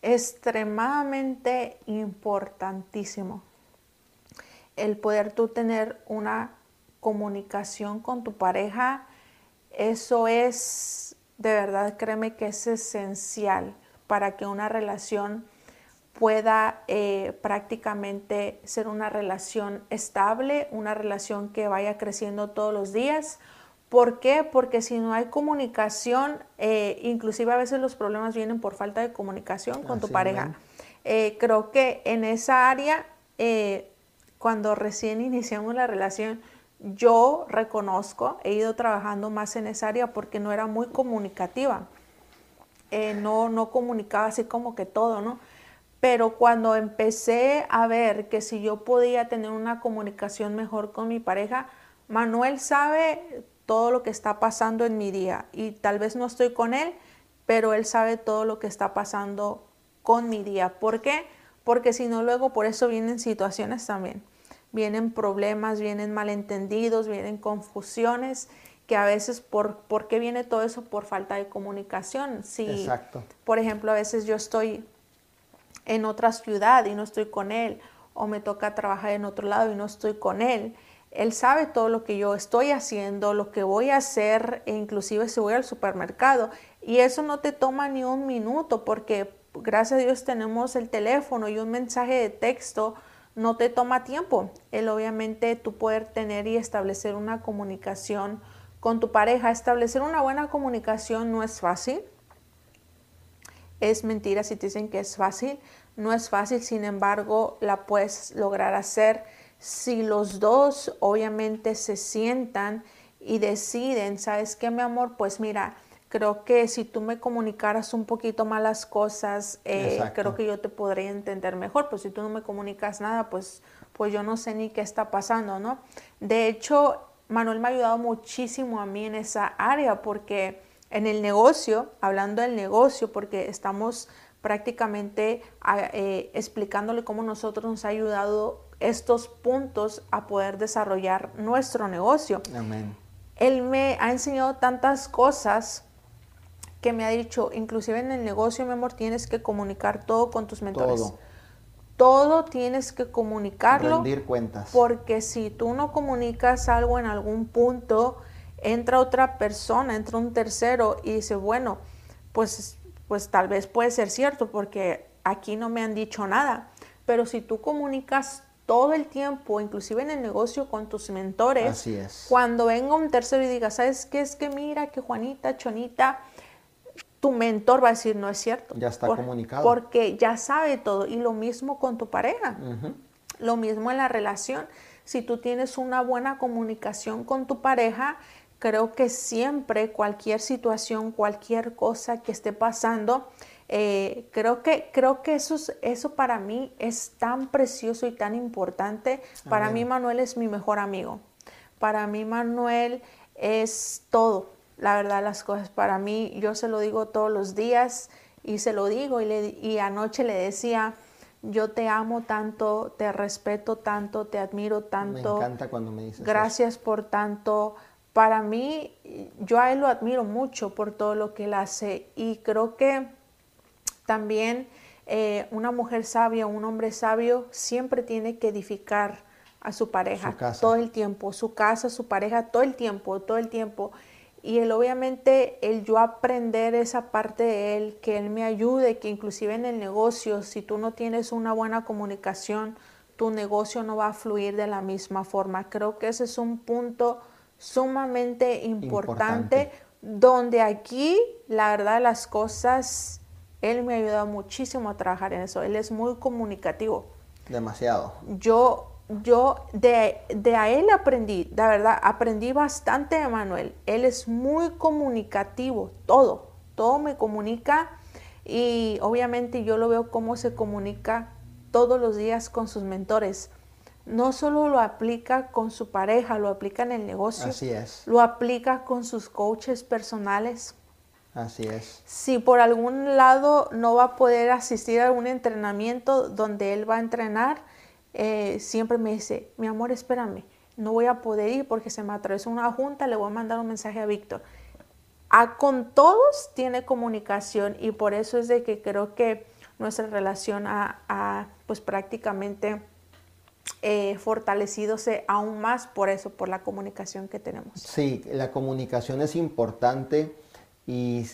extremadamente importantísimo. El poder tú tener una comunicación con tu pareja, eso es de verdad créeme que es esencial para que una relación pueda eh, prácticamente ser una relación estable, una relación que vaya creciendo todos los días. ¿Por qué? Porque si no hay comunicación, eh, inclusive a veces los problemas vienen por falta de comunicación con tu pareja. Eh, creo que en esa área, eh, cuando recién iniciamos la relación, yo reconozco, he ido trabajando más en esa área porque no era muy comunicativa. Eh, no, no comunicaba así como que todo, ¿no? Pero cuando empecé a ver que si yo podía tener una comunicación mejor con mi pareja, Manuel sabe todo lo que está pasando en mi día y tal vez no estoy con él, pero él sabe todo lo que está pasando con mi día. ¿Por qué? Porque si no, luego por eso vienen situaciones también. Vienen problemas, vienen malentendidos, vienen confusiones, que a veces, por, ¿por qué viene todo eso? Por falta de comunicación. Si, Exacto. Por ejemplo, a veces yo estoy en otra ciudad y no estoy con él, o me toca trabajar en otro lado y no estoy con él. Él sabe todo lo que yo estoy haciendo, lo que voy a hacer, e inclusive si voy al supermercado. Y eso no te toma ni un minuto, porque gracias a Dios tenemos el teléfono y un mensaje de texto no te toma tiempo. Él, obviamente, tú poder tener y establecer una comunicación con tu pareja. Establecer una buena comunicación no es fácil. Es mentira si te dicen que es fácil. No es fácil, sin embargo, la puedes lograr hacer si los dos obviamente se sientan y deciden, ¿sabes qué, mi amor? Pues mira, creo que si tú me comunicaras un poquito más las cosas, eh, creo que yo te podría entender mejor. Pues si tú no me comunicas nada, pues, pues yo no sé ni qué está pasando, ¿no? De hecho, Manuel me ha ayudado muchísimo a mí en esa área, porque en el negocio, hablando del negocio, porque estamos prácticamente eh, explicándole cómo nosotros nos ha ayudado estos puntos a poder desarrollar nuestro negocio. Amén. Él me ha enseñado tantas cosas que me ha dicho, inclusive en el negocio, mi amor, tienes que comunicar todo con tus mentores. Todo. Todo tienes que comunicarlo. Rendir cuentas. Porque si tú no comunicas algo en algún punto, entra otra persona, entra un tercero y dice, bueno, pues, pues tal vez puede ser cierto porque aquí no me han dicho nada. Pero si tú comunicas todo el tiempo, inclusive en el negocio con tus mentores, así es, cuando venga un tercero y diga, ¿sabes qué? Es que mira que Juanita, Chonita, tu mentor va a decir, no es cierto. Ya está por, comunicado. Porque ya sabe todo. Y lo mismo con tu pareja. Uh-huh. Lo mismo en la relación. Si tú tienes una buena comunicación con tu pareja, creo que siempre cualquier situación, cualquier cosa que esté pasando, eh, creo que, creo que eso, es, eso para mí es tan precioso y tan importante. Amén. Para mí Manuel es mi mejor amigo. Para mí Manuel es todo. La verdad, las cosas para mí, yo se lo digo todos los días y se lo digo. Y, le, y anoche le decía, yo te amo tanto, te respeto tanto, te admiro tanto. Me encanta cuando me dices gracias eso. Por tanto. Para mí, yo a él lo admiro mucho por todo lo que él hace, y creo que también eh, una mujer sabia, un hombre sabio, siempre tiene que edificar a su pareja su todo el tiempo, su casa, su pareja, todo el tiempo, todo el tiempo. Y él, obviamente, el yo aprender esa parte de él, que él me ayude, que inclusive en el negocio, si tú no tienes una buena comunicación, tu negocio no va a fluir de la misma forma. Creo que ese es un punto sumamente importante, importante, donde aquí, la verdad, las cosas, él me ha ayudado muchísimo a trabajar en eso. Él es muy comunicativo. Demasiado. Yo, yo de, de a él aprendí, la verdad, aprendí bastante de Manuel. Él es muy comunicativo, todo, todo me comunica, y obviamente yo lo veo cómo se comunica todos los días con sus mentores. No solo lo aplica con su pareja, lo aplica en el negocio. Así es. Lo aplica con sus coaches personales. Así es. Si por algún lado no va a poder asistir a algún entrenamiento donde él va a entrenar, eh, siempre me dice, mi amor, espérame, no voy a poder ir porque se me atravesó una junta, le voy a mandar un mensaje a Víctor. A, con todos tiene comunicación, y por eso es de que creo que nuestra relación ha, ha pues prácticamente Eh, fortalecídose aún más por eso, por la comunicación que tenemos. Sí, la comunicación es importante, Y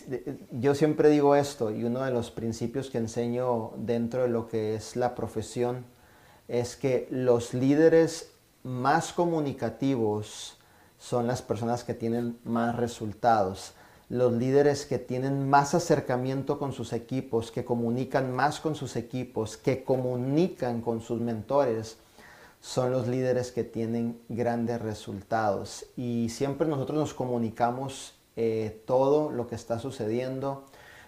yo siempre digo esto, y uno de los principios que enseño dentro de lo que es la profesión es que los líderes más comunicativos son las personas que tienen más resultados. Los líderes que tienen más acercamiento con sus equipos, que comunican más con sus equipos, que comunican con sus mentores, son los líderes que tienen grandes resultados. Y siempre nosotros nos comunicamos eh, todo lo que está sucediendo.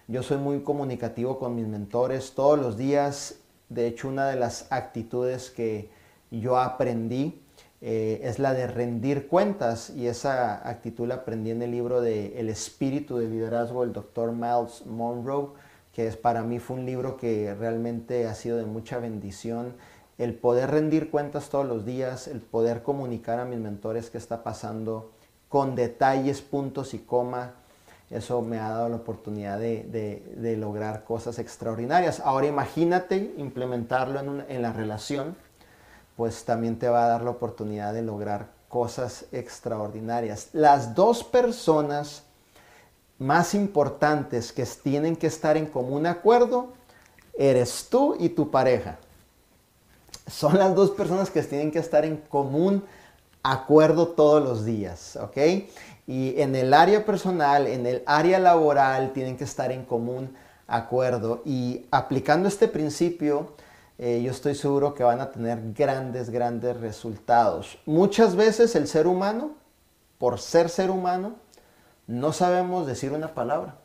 Yo soy muy comunicativo con mis mentores todos los días. De hecho, una de las actitudes que yo aprendí Eh, es la de rendir cuentas, y esa actitud la aprendí en el libro de El espíritu de liderazgo del doctor Myles Munroe, que es, para mí fue un libro que realmente ha sido de mucha bendición. El poder rendir cuentas todos los días, el poder comunicar a mis mentores qué está pasando con detalles, puntos y coma, eso me ha dado la oportunidad de, de, de lograr cosas extraordinarias. Ahora imagínate implementarlo en, una, en la relación, pues también te va a dar la oportunidad de lograr cosas extraordinarias. Las dos personas más importantes que tienen que estar en común acuerdo eres tú y tu pareja. Son las dos personas que tienen que estar en común acuerdo todos los días, ¿ok? Y en el área personal, en el área laboral, tienen que estar en común acuerdo. Y aplicando este principio, Eh, yo estoy seguro que van a tener grandes, grandes resultados. Muchas veces el ser humano, por ser ser humano, no sabemos decir una palabra.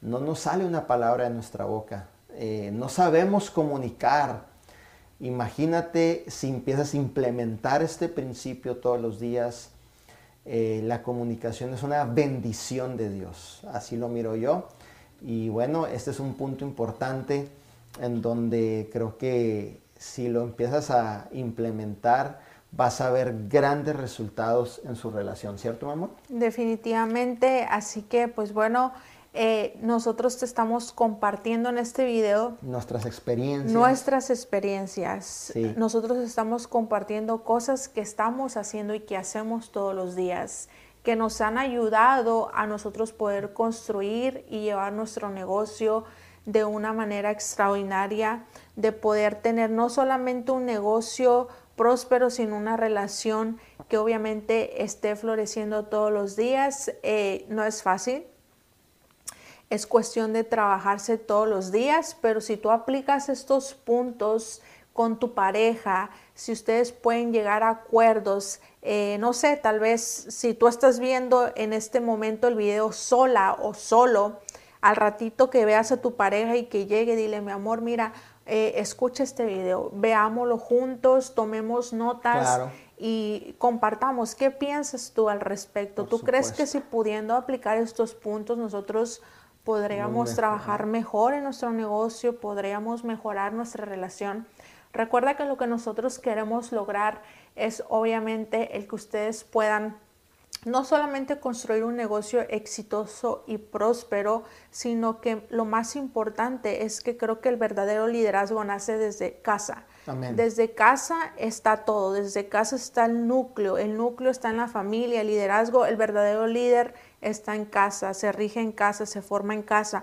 No nos sale una palabra de nuestra boca. Eh, no sabemos comunicar. Imagínate si empiezas a implementar este principio todos los días. Eh, la comunicación es una bendición de Dios. Así lo miro yo. Y bueno, este es un punto importante, en donde creo que si lo empiezas a implementar, vas a ver grandes resultados en su relación, ¿cierto, mamá? Definitivamente, así que pues bueno, eh, nosotros te estamos compartiendo en este video nuestras experiencias. Nuestras experiencias. Sí. Nosotros estamos compartiendo cosas que estamos haciendo y que hacemos todos los días, que nos han ayudado a nosotros poder construir y llevar nuestro negocio de una manera extraordinaria, de poder tener no solamente un negocio próspero, sino una relación que obviamente esté floreciendo todos los días. Eh, no es fácil, es cuestión de trabajarse todos los días, pero si tú aplicas estos puntos con tu pareja, si ustedes pueden llegar a acuerdos, eh, no sé, tal vez si tú estás viendo en este momento el video sola o solo, al ratito que veas a tu pareja y que llegue, dile, mi amor, mira, eh, escucha este video, veámoslo juntos, tomemos notas, claro, y compartamos. ¿Qué piensas tú al respecto? Por ¿Tú supuesto. crees que si pudiendo aplicar estos puntos nosotros podríamos mejor. trabajar mejor en nuestro negocio, podríamos mejorar nuestra relación? Recuerda que lo que nosotros queremos lograr es obviamente el que ustedes puedan no solamente construir un negocio exitoso y próspero, sino que lo más importante es que creo que el verdadero liderazgo nace desde casa. Amén. Desde casa está todo, desde casa está el núcleo, el núcleo está en la familia, el liderazgo, el verdadero líder está en casa, se rige en casa, se forma en casa.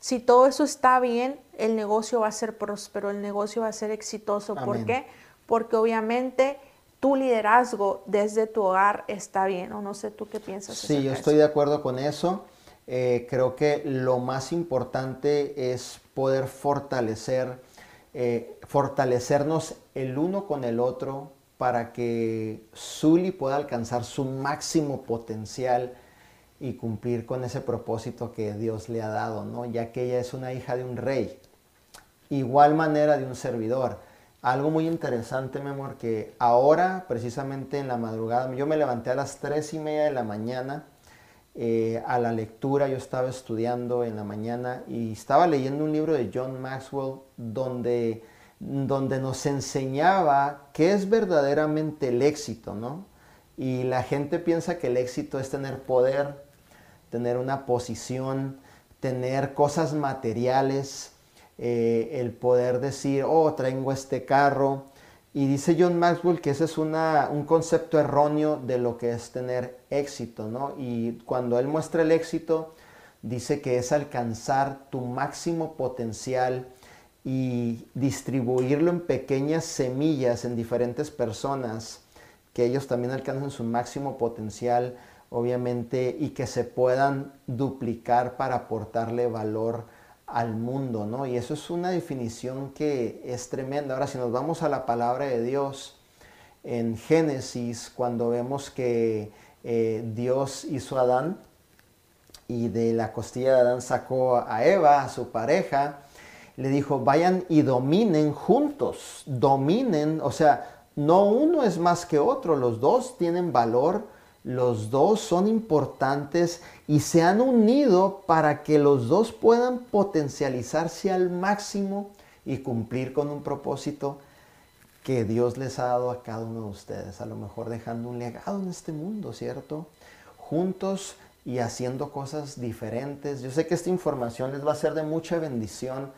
Si todo eso está bien, el negocio va a ser próspero, el negocio va a ser exitoso. Amén. ¿Por qué? Porque obviamente tu liderazgo desde tu hogar está bien, o no sé tú qué piensas. Sí, yo estoy de acuerdo con eso. Eh, creo que lo más importante es poder fortalecer, eh, fortalecernos el uno con el otro para que Zully pueda alcanzar su máximo potencial y cumplir con ese propósito que Dios le ha dado, ¿no? Ya que ella es una hija de un rey, igual manera de un servidor. Algo muy interesante, mi amor, que ahora, precisamente en la madrugada, yo me levanté a las tres y media de la mañana eh, a la lectura. Yo estaba estudiando en la mañana y estaba leyendo un libro de John Maxwell donde, donde nos enseñaba qué es verdaderamente el éxito, ¿no? Y la gente piensa que el éxito es tener poder, tener una posición, tener cosas materiales, Eh, el poder decir, oh, traigo este carro. Y dice John Maxwell que ese es una, un concepto erróneo de lo que es tener éxito, ¿no? Y cuando él muestra el éxito, dice que es alcanzar tu máximo potencial y distribuirlo en pequeñas semillas en diferentes personas, que ellos también alcancen su máximo potencial, obviamente, y que se puedan duplicar para aportarle valor al mundo, ¿no? Y eso es una definición que es tremenda. Ahora, si nos vamos a la palabra de Dios, en Génesis, cuando vemos que eh, Dios hizo a Adán y de la costilla de Adán sacó a Eva, a su pareja, le dijo, vayan y dominen juntos, dominen, o sea, no uno es más que otro, los dos tienen valor, los dos son importantes y se han unido para que los dos puedan potencializarse al máximo y cumplir con un propósito que Dios les ha dado a cada uno de ustedes, a lo mejor dejando un legado en este mundo, ¿cierto? Juntos y haciendo cosas diferentes. Yo sé que esta información les va a ser de mucha bendición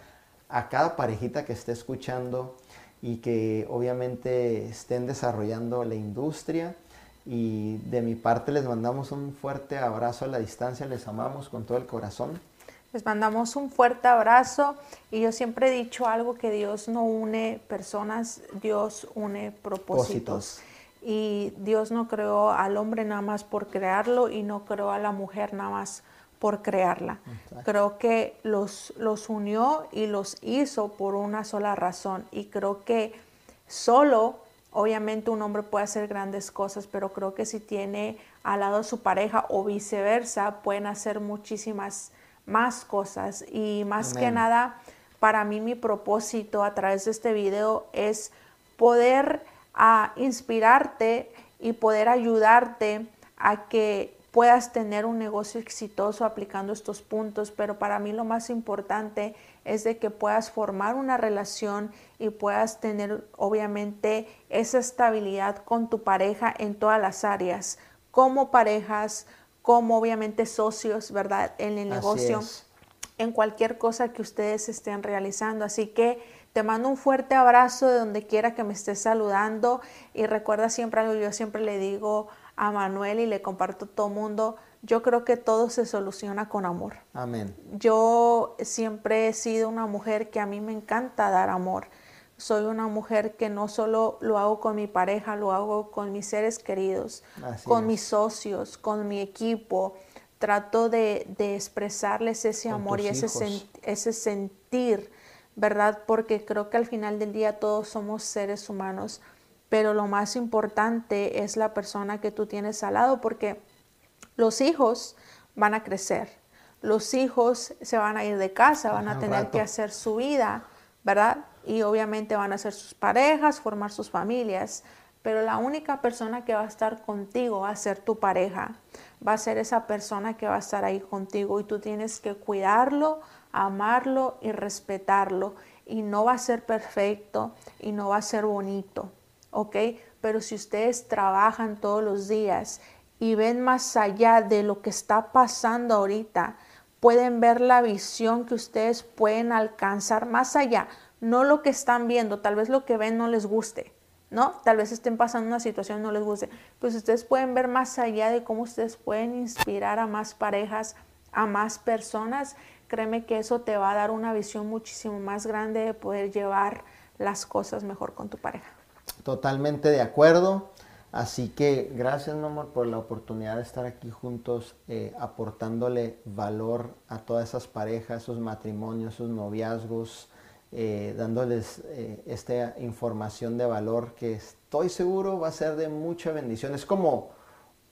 a cada parejita que esté escuchando y que obviamente estén desarrollando la industria. Y de mi parte les mandamos un fuerte abrazo a la distancia, les amamos con todo el corazón. Les mandamos un fuerte abrazo y yo siempre he dicho algo, que Dios no une personas, Dios une propósitos. Pósitos. Y Dios no creó al hombre nada más por crearlo y no creó a la mujer nada más por crearla. Exacto. Creo que los, los unió y los hizo por una sola razón y creo que solo... Obviamente un hombre puede hacer grandes cosas, pero creo que si tiene al lado a su pareja o viceversa, pueden hacer muchísimas más cosas. Y más Amén. Que nada, para mí mi propósito a través de este video es poder uh, inspirarte y poder ayudarte a que puedas tener un negocio exitoso aplicando estos puntos. Pero para mí lo más importante es de que puedas formar una relación y puedas tener obviamente esa estabilidad con tu pareja en todas las áreas, como parejas, como obviamente socios, ¿verdad? En el negocio, en cualquier cosa que ustedes estén realizando. Así que te mando un fuerte abrazo de donde quiera que me estés saludando y recuerda siempre algo, yo siempre le digo a Manuel y le comparto a todo el mundo, yo creo que todo se soluciona con amor. Amén. Yo siempre he sido una mujer que a mí me encanta dar amor. Soy una mujer que no solo lo hago con mi pareja, lo hago con mis seres queridos, Así con es. mis socios, con mi equipo. Trato de, de expresarles ese con amor y ese, sen, ese sentir, ¿verdad? Porque creo que al final del día todos somos seres humanos. Pero lo más importante es la persona que tú tienes al lado, porque los hijos van a crecer, los hijos se van a ir de casa, van a tener que hacer su vida, ¿verdad? Y obviamente van a ser sus parejas, formar sus familias, pero la única persona que va a estar contigo va a ser tu pareja, va a ser esa persona que va a estar ahí contigo y tú tienes que cuidarlo, amarlo y respetarlo y no va a ser perfecto y no va a ser bonito. ¿Ok? Pero si ustedes trabajan todos los días y ven más allá de lo que está pasando ahorita, pueden ver la visión que ustedes pueden alcanzar más allá, no lo que están viendo, tal vez lo que ven no les guste, ¿no? Tal vez estén pasando una situación que no les guste, pues ustedes pueden ver más allá de cómo ustedes pueden inspirar a más parejas, a más personas. Créeme que eso te va a dar una visión muchísimo más grande de poder llevar las cosas mejor con tu pareja. Totalmente de acuerdo, así que gracias, mi amor, por la oportunidad de estar aquí juntos, eh, aportándole valor a todas esas parejas, esos matrimonios, esos noviazgos, eh, dándoles eh, esta información de valor que estoy seguro va a ser de mucha bendición. Es como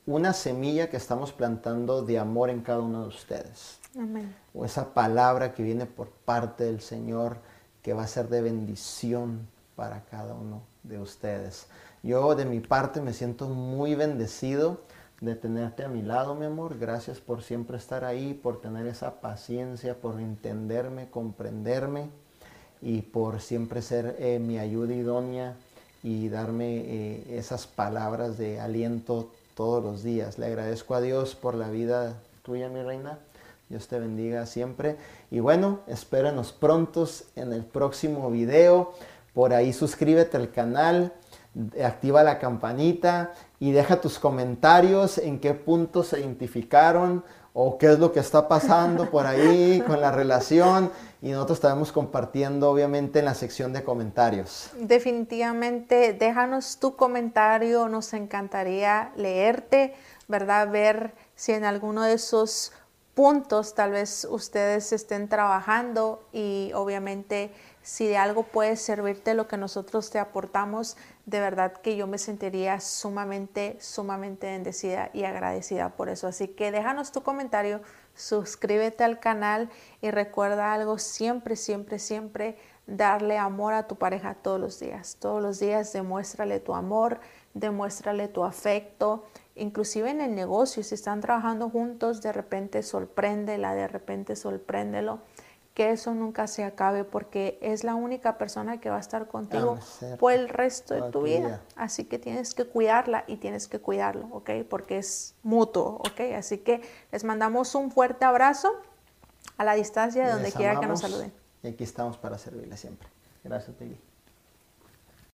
una semilla que estamos plantando de amor en cada uno de ustedes. Amén. O esa palabra que viene por parte del Señor que va a ser de bendición para cada uno de ustedes. Yo de mi parte me siento muy bendecido de tenerte a mi lado, mi amor. Gracias por siempre estar ahí, por tener esa paciencia, por entenderme, comprenderme y por siempre ser eh, mi ayuda idónea y darme eh, esas palabras de aliento todos los días. Le agradezco a Dios por la vida tuya, mi reina. Dios te bendiga siempre. Y bueno, espéranos prontos en el próximo video. Por ahí suscríbete al canal, activa la campanita y deja tus comentarios en qué puntos se identificaron o qué es lo que está pasando por ahí con la relación, y nosotros estaremos compartiendo obviamente en la sección de comentarios. Definitivamente, déjanos tu comentario, nos encantaría leerte, ¿verdad? Ver si en alguno de esos puntos tal vez ustedes estén trabajando, y obviamente si de algo puede servirte lo que nosotros te aportamos, de verdad que yo me sentiría sumamente, sumamente bendecida y agradecida por eso. Así que déjanos tu comentario, suscríbete al canal y recuerda algo, siempre, siempre, siempre darle amor a tu pareja todos los días. Todos los días demuéstrale tu amor, demuéstrale tu afecto. Inclusive en el negocio, si están trabajando juntos, de repente sorpréndela, de repente sorpréndelo. Que eso nunca se acabe, porque es la única persona que va a estar contigo por el resto de tu vida. Así que tienes que cuidarla y tienes que cuidarlo, ¿ok? Porque es mutuo, ¿ok? Así que les mandamos un fuerte abrazo a la distancia, de donde quiera que nos saluden. Y aquí estamos para servirle siempre. Gracias, Tegui.